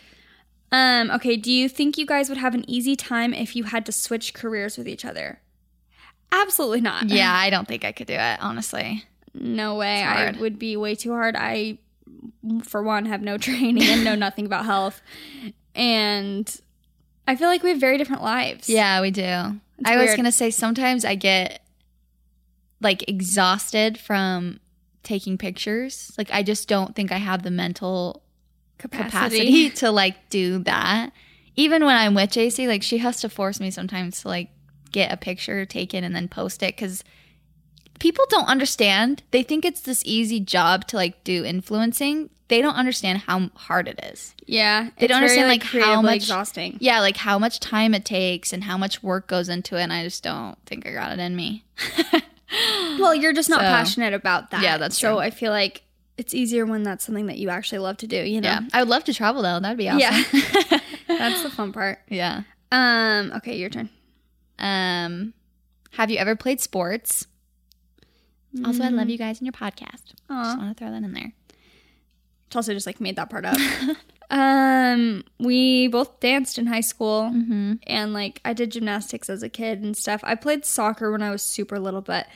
Okay, do you think you guys would have an easy time if you had to switch careers with each other? Absolutely not. Yeah, I don't think I could do it, honestly. No way. I would be way too hard. I, for one, have no training and know nothing about health. And I feel like we have very different lives. Yeah, we do. Was going to say, sometimes I get, like, exhausted from taking pictures. Like, I just don't think I have the mental capacity to, like, do that. Even when I'm with JC, like, she has to force me sometimes to, like, get a picture taken and then post it. Because people don't understand. They think it's this easy job to, like, do influencing. They don't understand how hard it is. Yeah. They don't understand like how much exhausting. Yeah, like how much time it takes and how much work goes into it, and I just don't think I got it in me. Well, you're just not passionate about that. Yeah, that's true. So I feel like it's easier when that's something that you actually love to do, you know. Yeah. I would love to travel though. That'd be awesome. Yeah. That's the fun part. Yeah. Okay, your turn. Have you ever played sports? Mm-hmm. Also, I love you guys and your podcast. Aww. Just want to throw that in there. Also just like made that part up. We both danced in high school, and like I did gymnastics as a kid and stuff. I played soccer when I was super little, but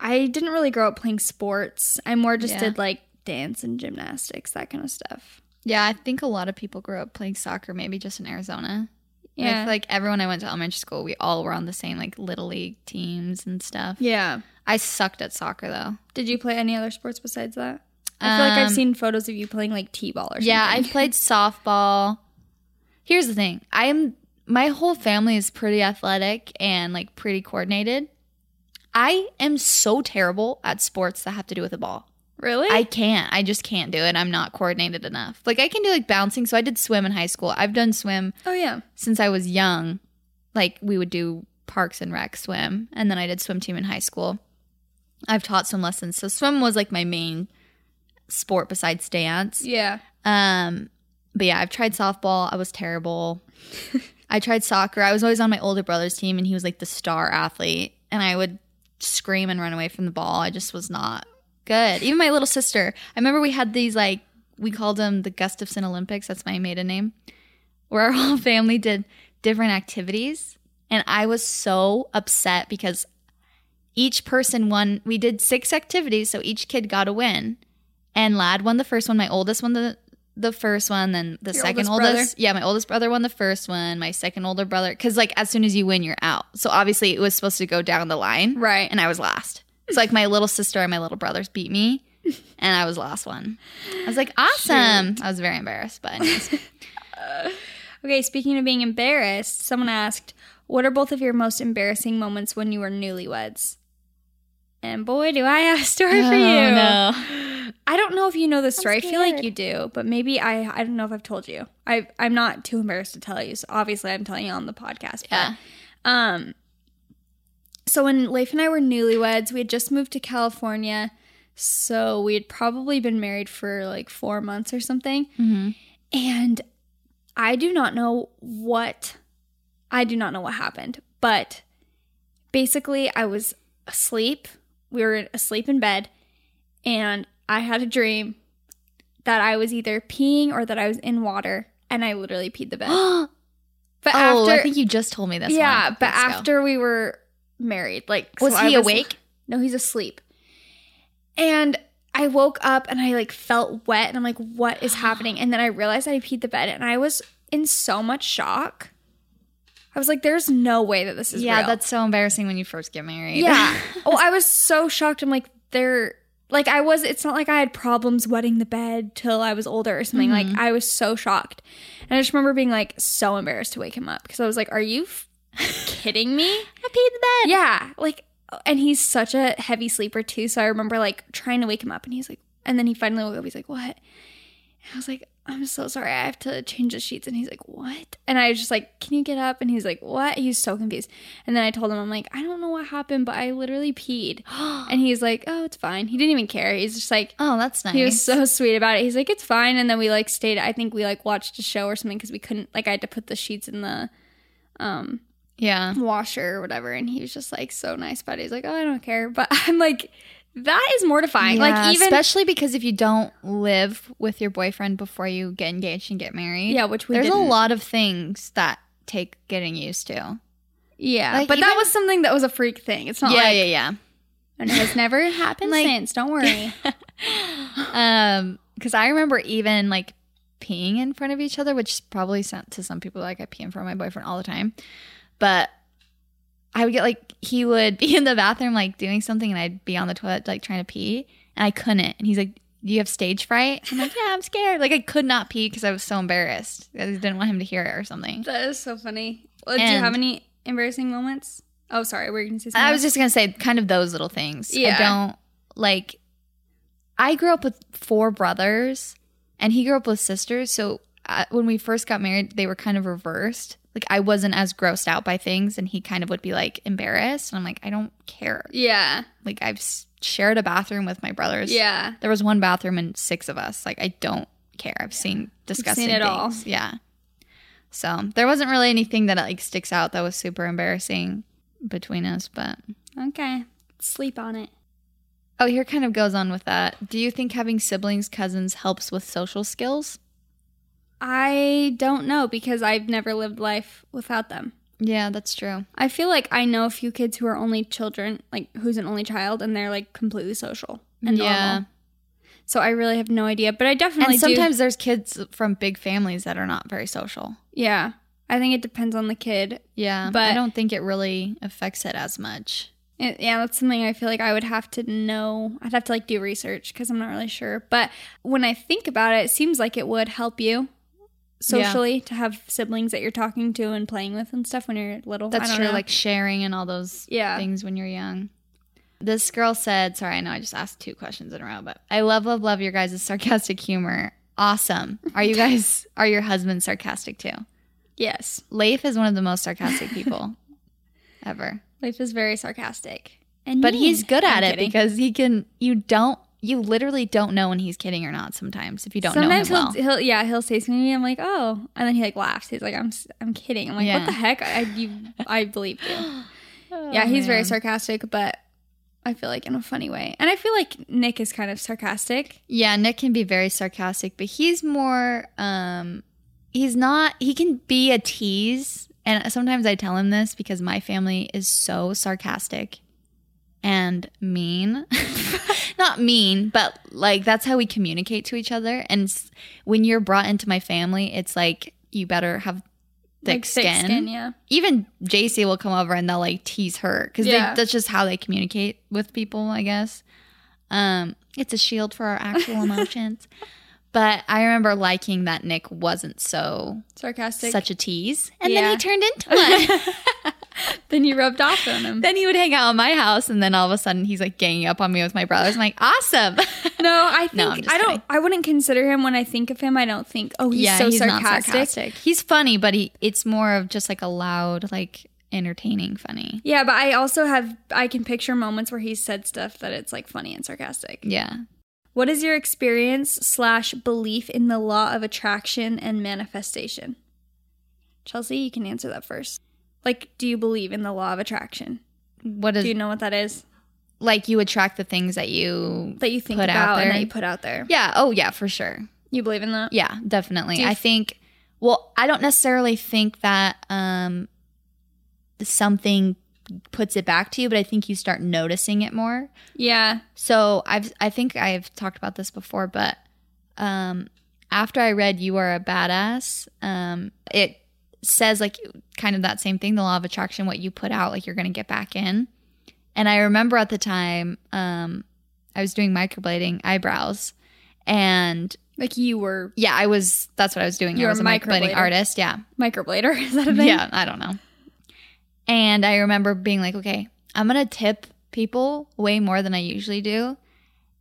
I didn't really grow up playing sports. I more just did like dance and gymnastics, that kind of stuff. Yeah, I think a lot of people grew up playing soccer, maybe just in Arizona. Yeah. I feel like everyone I went to elementary school, we all were on the same like little league teams and stuff. Yeah. I sucked at soccer though. Did you play any other sports besides that? I feel like I've seen photos of you playing, like, t-ball or something. Yeah, I've played softball. Here's the thing. My whole family is pretty athletic and, like, pretty coordinated. I am so terrible at sports that have to do with a ball. Really? I can't. I just can't do it. I'm not coordinated enough. Like, I can do, like, bouncing. So I did swim in high school. I've done swim since I was young. Like, we would do Parks and Rec swim. And then I did swim team in high school. I've taught swim lessons. So swim was like my main sport besides dance. Yeah. But yeah, I've tried softball. I was terrible. I tried soccer. I was always on my older brother's team, and he was like the star athlete. And I would scream and run away from the ball. I just was not good. Even my little sister. I remember we had these like, we called them the Gustafson Olympics. That's my maiden name. Where our whole family did different activities. And I was so upset because each person won. We did 6 activities, so each kid got a win. And Lad won the first one. My oldest won the first one, then the second oldest. Yeah, my oldest brother won the first one. My second older brother, because like as soon as you win, you're out. So obviously it was supposed to go down the line, right? And I was last. So like my little sister and my little brothers beat me, and I was last one. I was like, awesome. Shoot. I was very embarrassed, but anyways. Okay, speaking of being embarrassed, someone asked, what are both of your most embarrassing moments when you were newlyweds? And boy, do I have a story for you. No. I don't know if you know this story. I feel like you do, but maybe I don't know if I've told you. I'm not too embarrassed to tell you, so obviously I'm telling you on the podcast. Yeah. But, so when Leif and I were newlyweds, we had just moved to California, so we had probably been married for like 4 months or something. Mm-hmm. And I do not know what happened, but basically I was asleep. We were asleep in bed, and I had a dream that I was either peeing or that I was in water, and I literally peed the bed. But I think you just told me this. Yeah, one. But after we were married, like, was he awake? No, he's asleep. And I woke up and I like felt wet, and I'm like, what is happening? And then I realized I peed the bed, and I was in so much shock. I was like, there's no way that this is real. Yeah, that's so embarrassing when you first get married. Yeah. Oh, I was so shocked. I'm like, it's not like I had problems wetting the bed till I was older or something. Mm-hmm. Like, I was so shocked. And I just remember being like so embarrassed to wake him up because I was like, are you kidding me? I peed the bed. Yeah. Like, and he's such a heavy sleeper too. So I remember like trying to wake him up, and he's like, and then he finally woke up. He's like, what? And I was like, I'm so sorry, I have to change the sheets. And he's like, what? And I was just like, can you get up? And he's like, what? He's so confused. And then I told him, I'm like, I don't know what happened, but I literally peed. And he's like, oh, it's fine. He didn't even care. He's just like, oh, that's nice. He was so sweet about it. He's like, it's fine. And then we like stayed. I think we like watched a show or something because we couldn't, like, I had to put the sheets in the washer or whatever. And he was just like so nice about it. He's like, oh, I don't care. But I'm like, that is mortifying. Yeah, like, even especially because if you don't live with your boyfriend before you get engaged and get married. Yeah, which we didn't. There's a lot of things that take getting used to. Yeah, like, but that was something that was a freak thing. It's not And it has never happened since. Don't worry. Because I remember even like peeing in front of each other, which probably to some people, like, I pee in front of my boyfriend all the time, but I would get like, he would be in the bathroom like doing something, and I'd be on the toilet like trying to pee, and I couldn't. And he's like, do you have stage fright? I'm like, yeah, I'm scared. Like, I could not pee because I was so embarrassed. I just didn't want him to hear it or something. That is so funny. Well, do you have any embarrassing moments? Oh, sorry. Were you going to say something? I was just going to say kind of those little things. Yeah. I grew up with 4 brothers, and he grew up with sisters. So when we first got married, they were kind of reversed. Like, I wasn't as grossed out by things, and he kind of would be, like, embarrassed. And I'm like, I don't care. Yeah. Like, I've shared a bathroom with my brothers. Yeah. There was one bathroom and 6 of us. Like, I don't care. I've seen disgusting things. I've seen it all. Yeah. So, there wasn't really anything that, like, sticks out that was super embarrassing between us, but. Okay. Sleep on it. Oh, here kind of goes on with that. Do you think having siblings, cousins helps with social skills? I don't know, because I've never lived life without them. Yeah, that's true. I feel like I know a few kids who are only children, like, who's an only child, and they're like completely social and normal. So I really have no idea, but I definitely do. And sometimes there's kids from big families that are not very social. Yeah. I think it depends on the kid. Yeah, but I don't think it really affects it as much. Yeah, that's something I feel like I would have to know. I'd have to like do research because I'm not really sure. But when I think about it, it seems like it would help you socially to have siblings that you're talking to and playing with and stuff when you're little. That's true, like sharing and all those things when you're young. This girl said, sorry, I know I just asked 2 questions in a row, but I love your guys' sarcastic humor. Awesome. Are your husbands sarcastic too? Yes. Leif is one of the most sarcastic people ever. Leif is very sarcastic. And but he's good at it because he can, you literally don't know when he's kidding or not sometimes if you don't know him well. Sometimes he'll say something to me, I'm like, oh. And then he like laughs. He's like, I'm kidding. I'm like, what the heck? I believe you. He's very sarcastic, but I feel like in a funny way. And I feel like Nick is kind of sarcastic. Yeah, Nick can be very sarcastic, but he's more, he can be a tease. And sometimes I tell him this because my family is so sarcastic and mean. Not mean, but like that's how we communicate to each other. And when you're brought into my family, it's like you better have thick skin. Yeah. Even JC will come over and they'll like tease her because that's just how they communicate with people, I guess. It's a shield for our actual emotions. But I remember liking that Nick wasn't so sarcastic, such a tease. And then he turned into one. Then you rubbed off on him. Then he would hang out at my house, and then all of a sudden he's like ganging up on me with my brothers. I'm like, awesome. No, I think kidding. I wouldn't consider him, when I think of him, I don't think, oh, he's sarcastic. He's funny, but it's more of just like a loud, like entertaining funny. Yeah, but I can picture moments where he said stuff that it's like funny and sarcastic. Yeah. What is your experience / belief in the law of attraction and manifestation? Chelsea, you can answer that first. Like, do you believe in the law of attraction? Do you know what that is? Like, you attract the things that you think about and that you put out there. Yeah. Oh, yeah, for sure. You believe in that? Yeah, definitely. I think, well, I don't necessarily think that something puts it back to you, but I think you start noticing it more. Yeah. So I think I've talked about this before, but after I read You Are a Badass, it says like kind of that same thing, the law of attraction, what you put out, like you're going to get back in. And I remember at the time I was doing microblading eyebrows, and like you were. Yeah, that's what I was doing. I was a microblading artist. Yeah. Microblader. Is that a thing? Yeah. I don't know. And I remember being like, okay, I'm going to tip people way more than I usually do.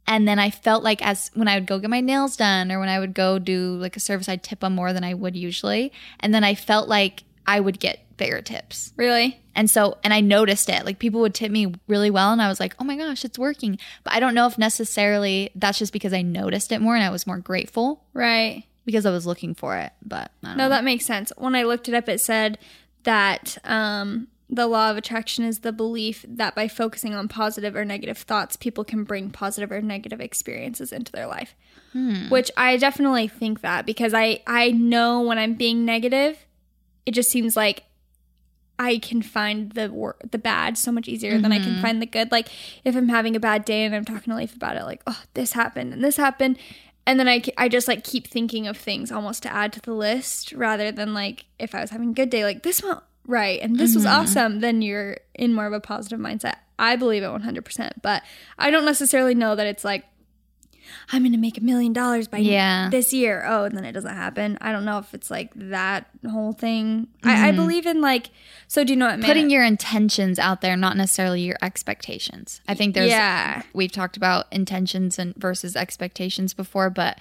And then I felt like when I would go get my nails done or when I would go do like a service, I'd tip them more than I would usually. And then I felt like I would get bigger tips. Really? And I noticed it. Like people would tip me really well and I was like, oh my gosh, it's working. But I don't know if necessarily that's just because I noticed it more and I was more grateful. Right. Because I was looking for it. But I don't know. No, that makes sense. When I looked it up, it said that the law of attraction is the belief that by focusing on positive or negative thoughts, people can bring positive or negative experiences into their life, which I definitely think that, because I know when I'm being negative, it just seems like I can find the bad so much easier than I can find the good. Like if I'm having a bad day and I'm talking to Leif about it, like, oh, this happened. And then I just, like, keep thinking of things almost to add to the list rather than, like, if I was having a good day, like, this went right and this was awesome, then you're in more of a positive mindset. I believe it 100%. But I don't necessarily know that it's, like, I'm going to make $1 million by this year. Oh, and then it doesn't happen. I don't know if it's, like, that whole thing. I believe in, like, so do you know what? Putting your intentions out there, not necessarily your expectations. I think there's, we've talked about intentions and versus expectations before, but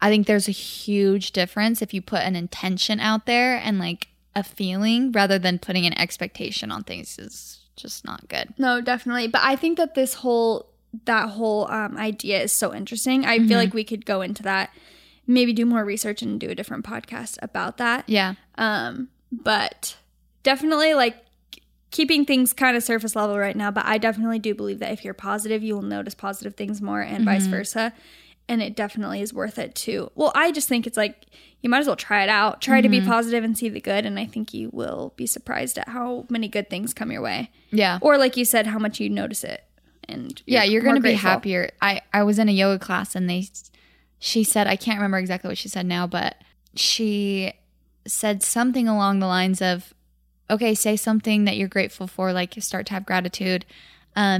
I think there's a huge difference if you put an intention out there and, like, a feeling rather than putting an expectation on things is just not good. No, definitely. But I think that that whole idea is so interesting. I feel like we could go into that, maybe do more research and do a different podcast about that. Yeah. But definitely like keeping things kind of surface level right now, but I definitely do believe that if you're positive, you will notice positive things more and vice versa. And it definitely is worth it too. Well, I just think it's like you might as well try it out. Try to be positive and see the good. And I think you will be surprised at how many good things come your way. Yeah. Or like you said, how much you notice it. And you're going to be happier. I was in a yoga class and she said, I can't remember exactly what she said now, but she said something along the lines of, okay, say something that you're grateful for, like start to have gratitude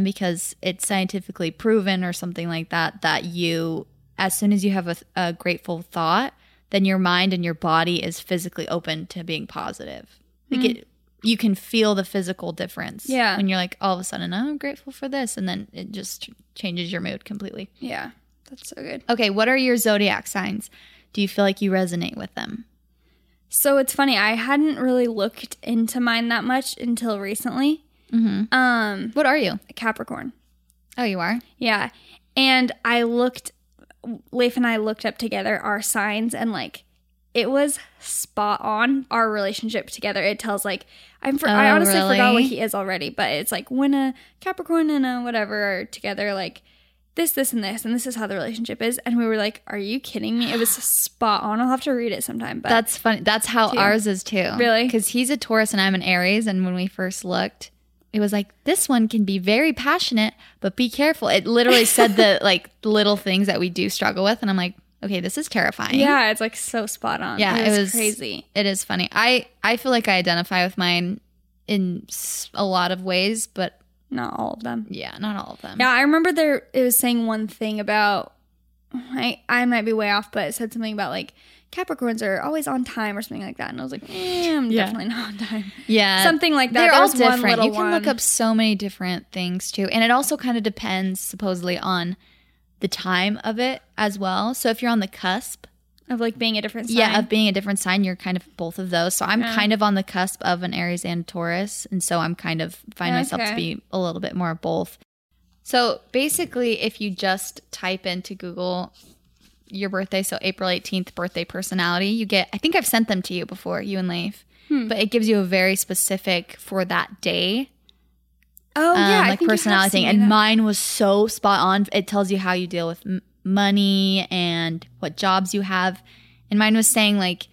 because it's scientifically proven or something like that, that you, as soon as you have a grateful thought, then your mind and your body is physically open to being positive. Like you can feel the physical difference. Yeah. When you're like, all of a sudden, oh, I'm grateful for this. And then it just changes your mood completely. Yeah. That's so good. Okay. What are your zodiac signs? Do you feel like you resonate with them? So it's funny. I hadn't really looked into mine that much until recently. Mm-hmm. What are you? A Capricorn. Oh, you are? Yeah. And I looked, Leif and I looked up together our signs, and like it was spot on, our relationship together. It tells like, I honestly forgot what he is already, but it's like when a Capricorn and a whatever are together, like this, this, and this, and this is how the relationship is. And we were like, are you kidding me? It was spot on. I'll have to read it sometime. But that's funny. That's how ours is too. Really? Because he's a Taurus and I'm an Aries. And when we first looked, it was like, this one can be very passionate, but be careful. It literally said the like little things that we do struggle with. And I'm like, okay, this is terrifying. Yeah, it's like so spot on. Yeah, it was crazy. It is funny. I feel like I identify with mine in a lot of ways, but not all of them. Yeah, not all of them. Yeah, I remember it was saying one thing about, I might be way off, but it said something about like Capricorns are always on time or something like that. And I was like, I'm definitely not on time. Yeah. Something like that. They're all different. You can look up so many different things too. And it also kind of depends supposedly on the time of it as well. So if you're on the cusp of like being a different sign. Yeah, of being a different sign, you're kind of both of those. So I'm kind of on the cusp of an Aries and Taurus, and so I'm kind of find myself to be a little bit more both. So basically, if you just type into Google your birthday, so April 18th birthday personality, you get, I think I've sent them to you before, you and Leif, but it gives you a very specific for that day. Oh, yeah. Like personality thing. And mine was so spot on. It tells you how you deal with money and what jobs you have. And mine was saying like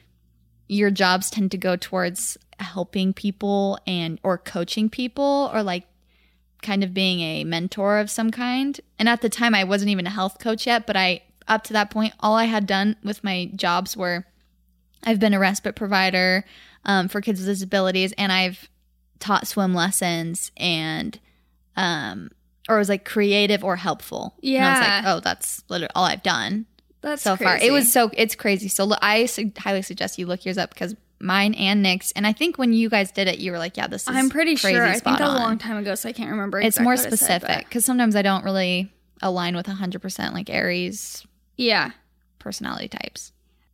your jobs tend to go towards helping people and or coaching people or like kind of being a mentor of some kind. And at the time I wasn't even a health coach yet, but up to that point, all I had done with my jobs were I've been a respite provider for kids with disabilities, and I've taught swim lessons and or was like creative or helpful. Yeah. And I was like, oh, that's literally all I've done. That's so crazy. Far. It's crazy. So look, I highly suggest you look yours up because mine and Nick's. And I think when you guys did it, you were like, yeah, this is crazy. I'm pretty sure. I think a long time ago, so I can't remember exactly. It's more specific because sometimes I don't really align with 100% like Aries personality types.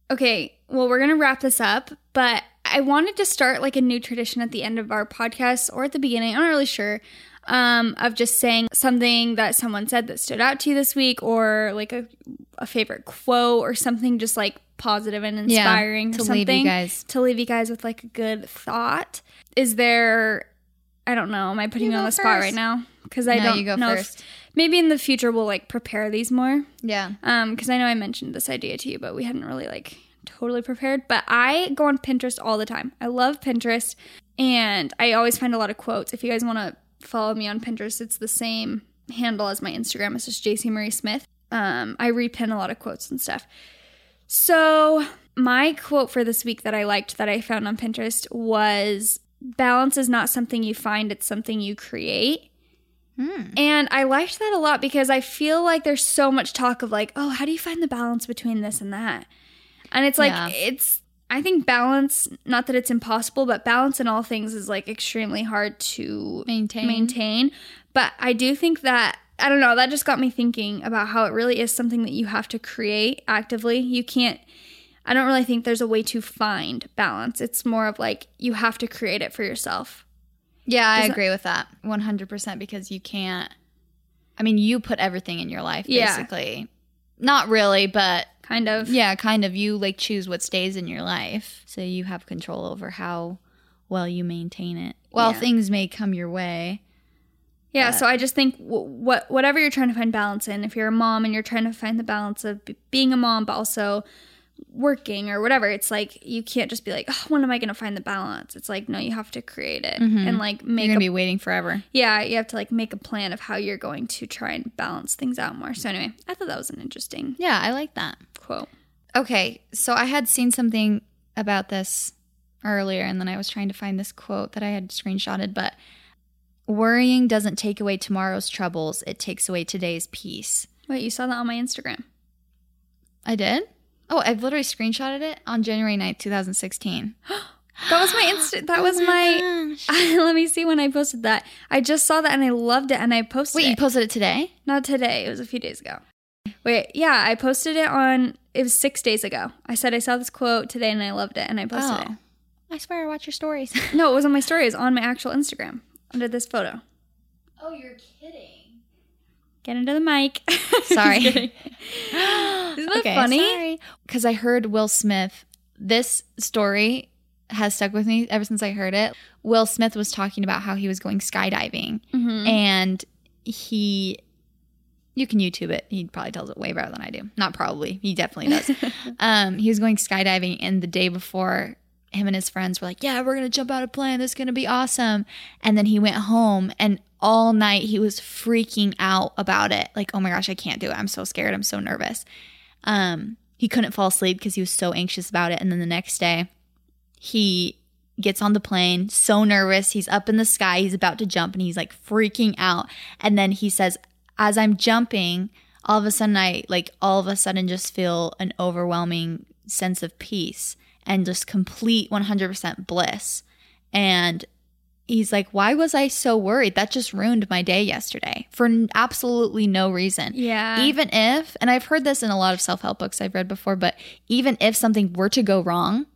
Okay, well, we're going to wrap this up, but I wanted to start like a new tradition at the end of our podcast or at the beginning, I'm not really sure, of just saying something that someone said that stood out to you this week, or like a favorite quote or something just like positive and inspiring to something. To leave you guys with like a good thought. Is there, I don't know, am I putting you on the spot right now? Because I don't know first. Maybe in the future we'll like prepare these more. Yeah. Because I know I mentioned this idea to you, but we hadn't really like totally prepared. But I go on Pinterest all the time. I love Pinterest, and I always find a lot of quotes. If you guys want to follow me on Pinterest, it's the same handle as my Instagram. It's just JC Marie Smith. I repin a lot of quotes and stuff. So my quote for this week that I liked that I found on Pinterest was, balance is not something you find, it's something you create. And I liked that a lot because I feel like there's so much talk of like, oh, how do you find the balance between this and that? And it's like, I think balance, not that it's impossible, but balance in all things is like extremely hard to maintain. But I do think that, I don't know, that just got me thinking about how it really is something that you have to create actively. You can't, I don't really think there's a way to find balance. It's more of like, you have to create it for yourself. Yeah, I agree with that 100% because you can't, I mean, you put everything in your life basically. Yeah. Not really, but kind of. Yeah, kind of. You like choose what stays in your life. So you have control over how well you maintain it. Well, things may come your way. Yeah, so I just think whatever you're trying to find balance in, if you're a mom and you're trying to find the balance of being a mom but also working or whatever, it's like you can't just be like, oh, when am I going to find the balance? It's like, no, you have to create it and like make it. You're going to be waiting forever. Yeah, you have to like make a plan of how you're going to try and balance things out more. So anyway, I thought that was an interesting. Yeah, I like that quote. Okay, so I had seen something about this earlier and then I was trying to find this quote that I had screenshotted, but worrying doesn't take away tomorrow's troubles. It takes away today's peace. Wait, you saw that on my Instagram? I did? Oh, I've literally screenshotted it on January 9th, 2016. That was my let me see when I posted that. I just saw that and I loved it and I posted Wait, you posted it today? Not today. It was a few days ago. Wait, yeah, I posted it it was 6 days ago. I said I saw this quote today and I loved it and I posted it. I swear I watch your stories. No, it wasn't my stories. It was on my actual Instagram. under this photo. Oh, you're kidding. Get into the mic. Sorry. Isn't that funny? Sorry. Because I heard Will Smith. This story has stuck with me ever since I heard it. Will Smith was talking about how he was going skydiving. Mm-hmm. And he... You can YouTube it. He probably tells it way better than I do. Not probably. He definitely does. He was going skydiving, and the day before, him and his friends were like, yeah, we're going to jump out of a plane. This is going to be awesome. And then he went home, and all night he was freaking out about it. Like, oh my gosh, I can't do it. I'm so scared. I'm so nervous. He couldn't fall asleep because he was so anxious about it. And then the next day, he gets on the plane, so nervous. He's up in the sky. He's about to jump, and he's like freaking out. And then he says, as I'm jumping, all of a sudden just feel an overwhelming sense of peace and just complete 100% bliss. And he's like, why was I so worried? That just ruined my day yesterday for absolutely no reason. Yeah. Even if, and I've heard this in a lot of self-help books I've read before, but even if something were to go wrong,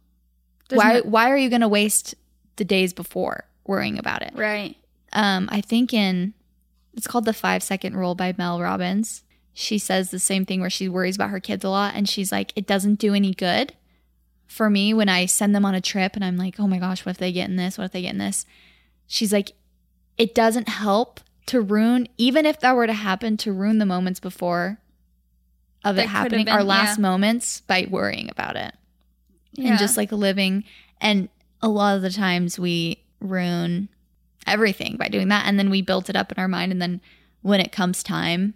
why are you going to waste the days before worrying about it? Right. I think in... It's called The 5 Second Rule by Mel Robbins. She says the same thing where she worries about her kids a lot. And she's like, it doesn't do any good for me when I send them on a trip and I'm like, oh my gosh, what if they get in this? What if they get in this? She's like, it doesn't help to ruin, even if that were to happen, to ruin the moments before of it happening, our last moments by worrying about it. Yeah. And just like living. And a lot of the times we ruin everything by doing that, and then we built it up in our mind, and then when it comes time,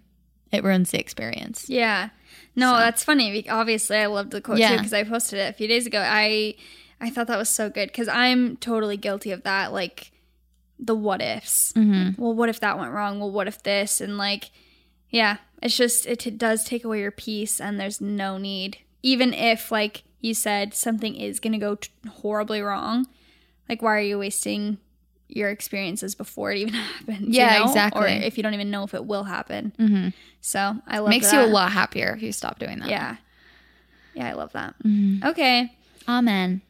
it ruins the experience. Yeah. No, so. That's funny. Obviously, I loved the quote too, because I posted it a few days ago. I thought that was so good, because I'm totally guilty of that, like the what ifs. Mm-hmm. Well, what if that went wrong? Well, what if this? And like, yeah, it's just it does take away your peace, and there's no need. Even if, like you said, something is going to go horribly wrong, like why are you wasting your experiences before it even happens? Yeah, you know? Exactly. Or if you don't even know if it will happen. Mm-hmm. So I love that. Makes you a lot happier if you stop doing that. Yeah. Yeah, I love that. Mm-hmm. Okay. Amen.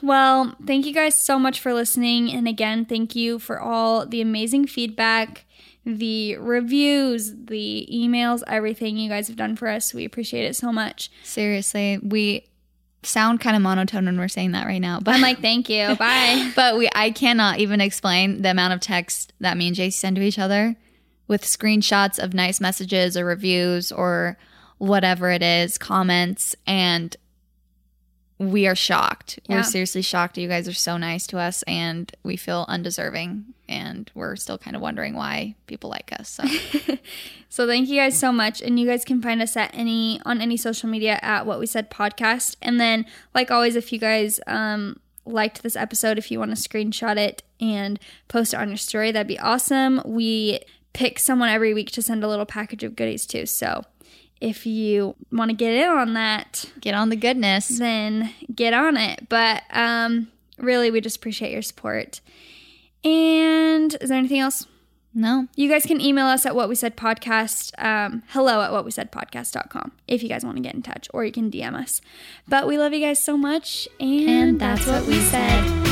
Well, thank you guys so much for listening. And again, thank you for all the amazing feedback, the reviews, the emails, everything you guys have done for us. We appreciate it so much. Seriously. We sound kind of monotone when we're saying that right now, but I'm like, thank you, bye. But I cannot even explain the amount of text that me and Jace send to each other with screenshots of nice messages or reviews or whatever it is, comments, and we are shocked. Yeah. We're seriously shocked. You guys are so nice to us, and we feel undeserving, and we're still kind of wondering why people like us. So, so thank you guys so much. And you guys can find us on any social media at What We Said Podcast. And then, like always, if you guys liked this episode, if you want to screenshot it and post it on your story, that'd be awesome. We pick someone every week to send a little package of goodies to. So if you want to get in on that, get on the goodness, then get on it. But really, we just appreciate your support. And is there anything else? No. You guys can email us at What We Said Podcast, hello@whatwesaidpodcast.com if you guys want to get in touch, or you can DM us. But we love you guys so much, and that's what we said.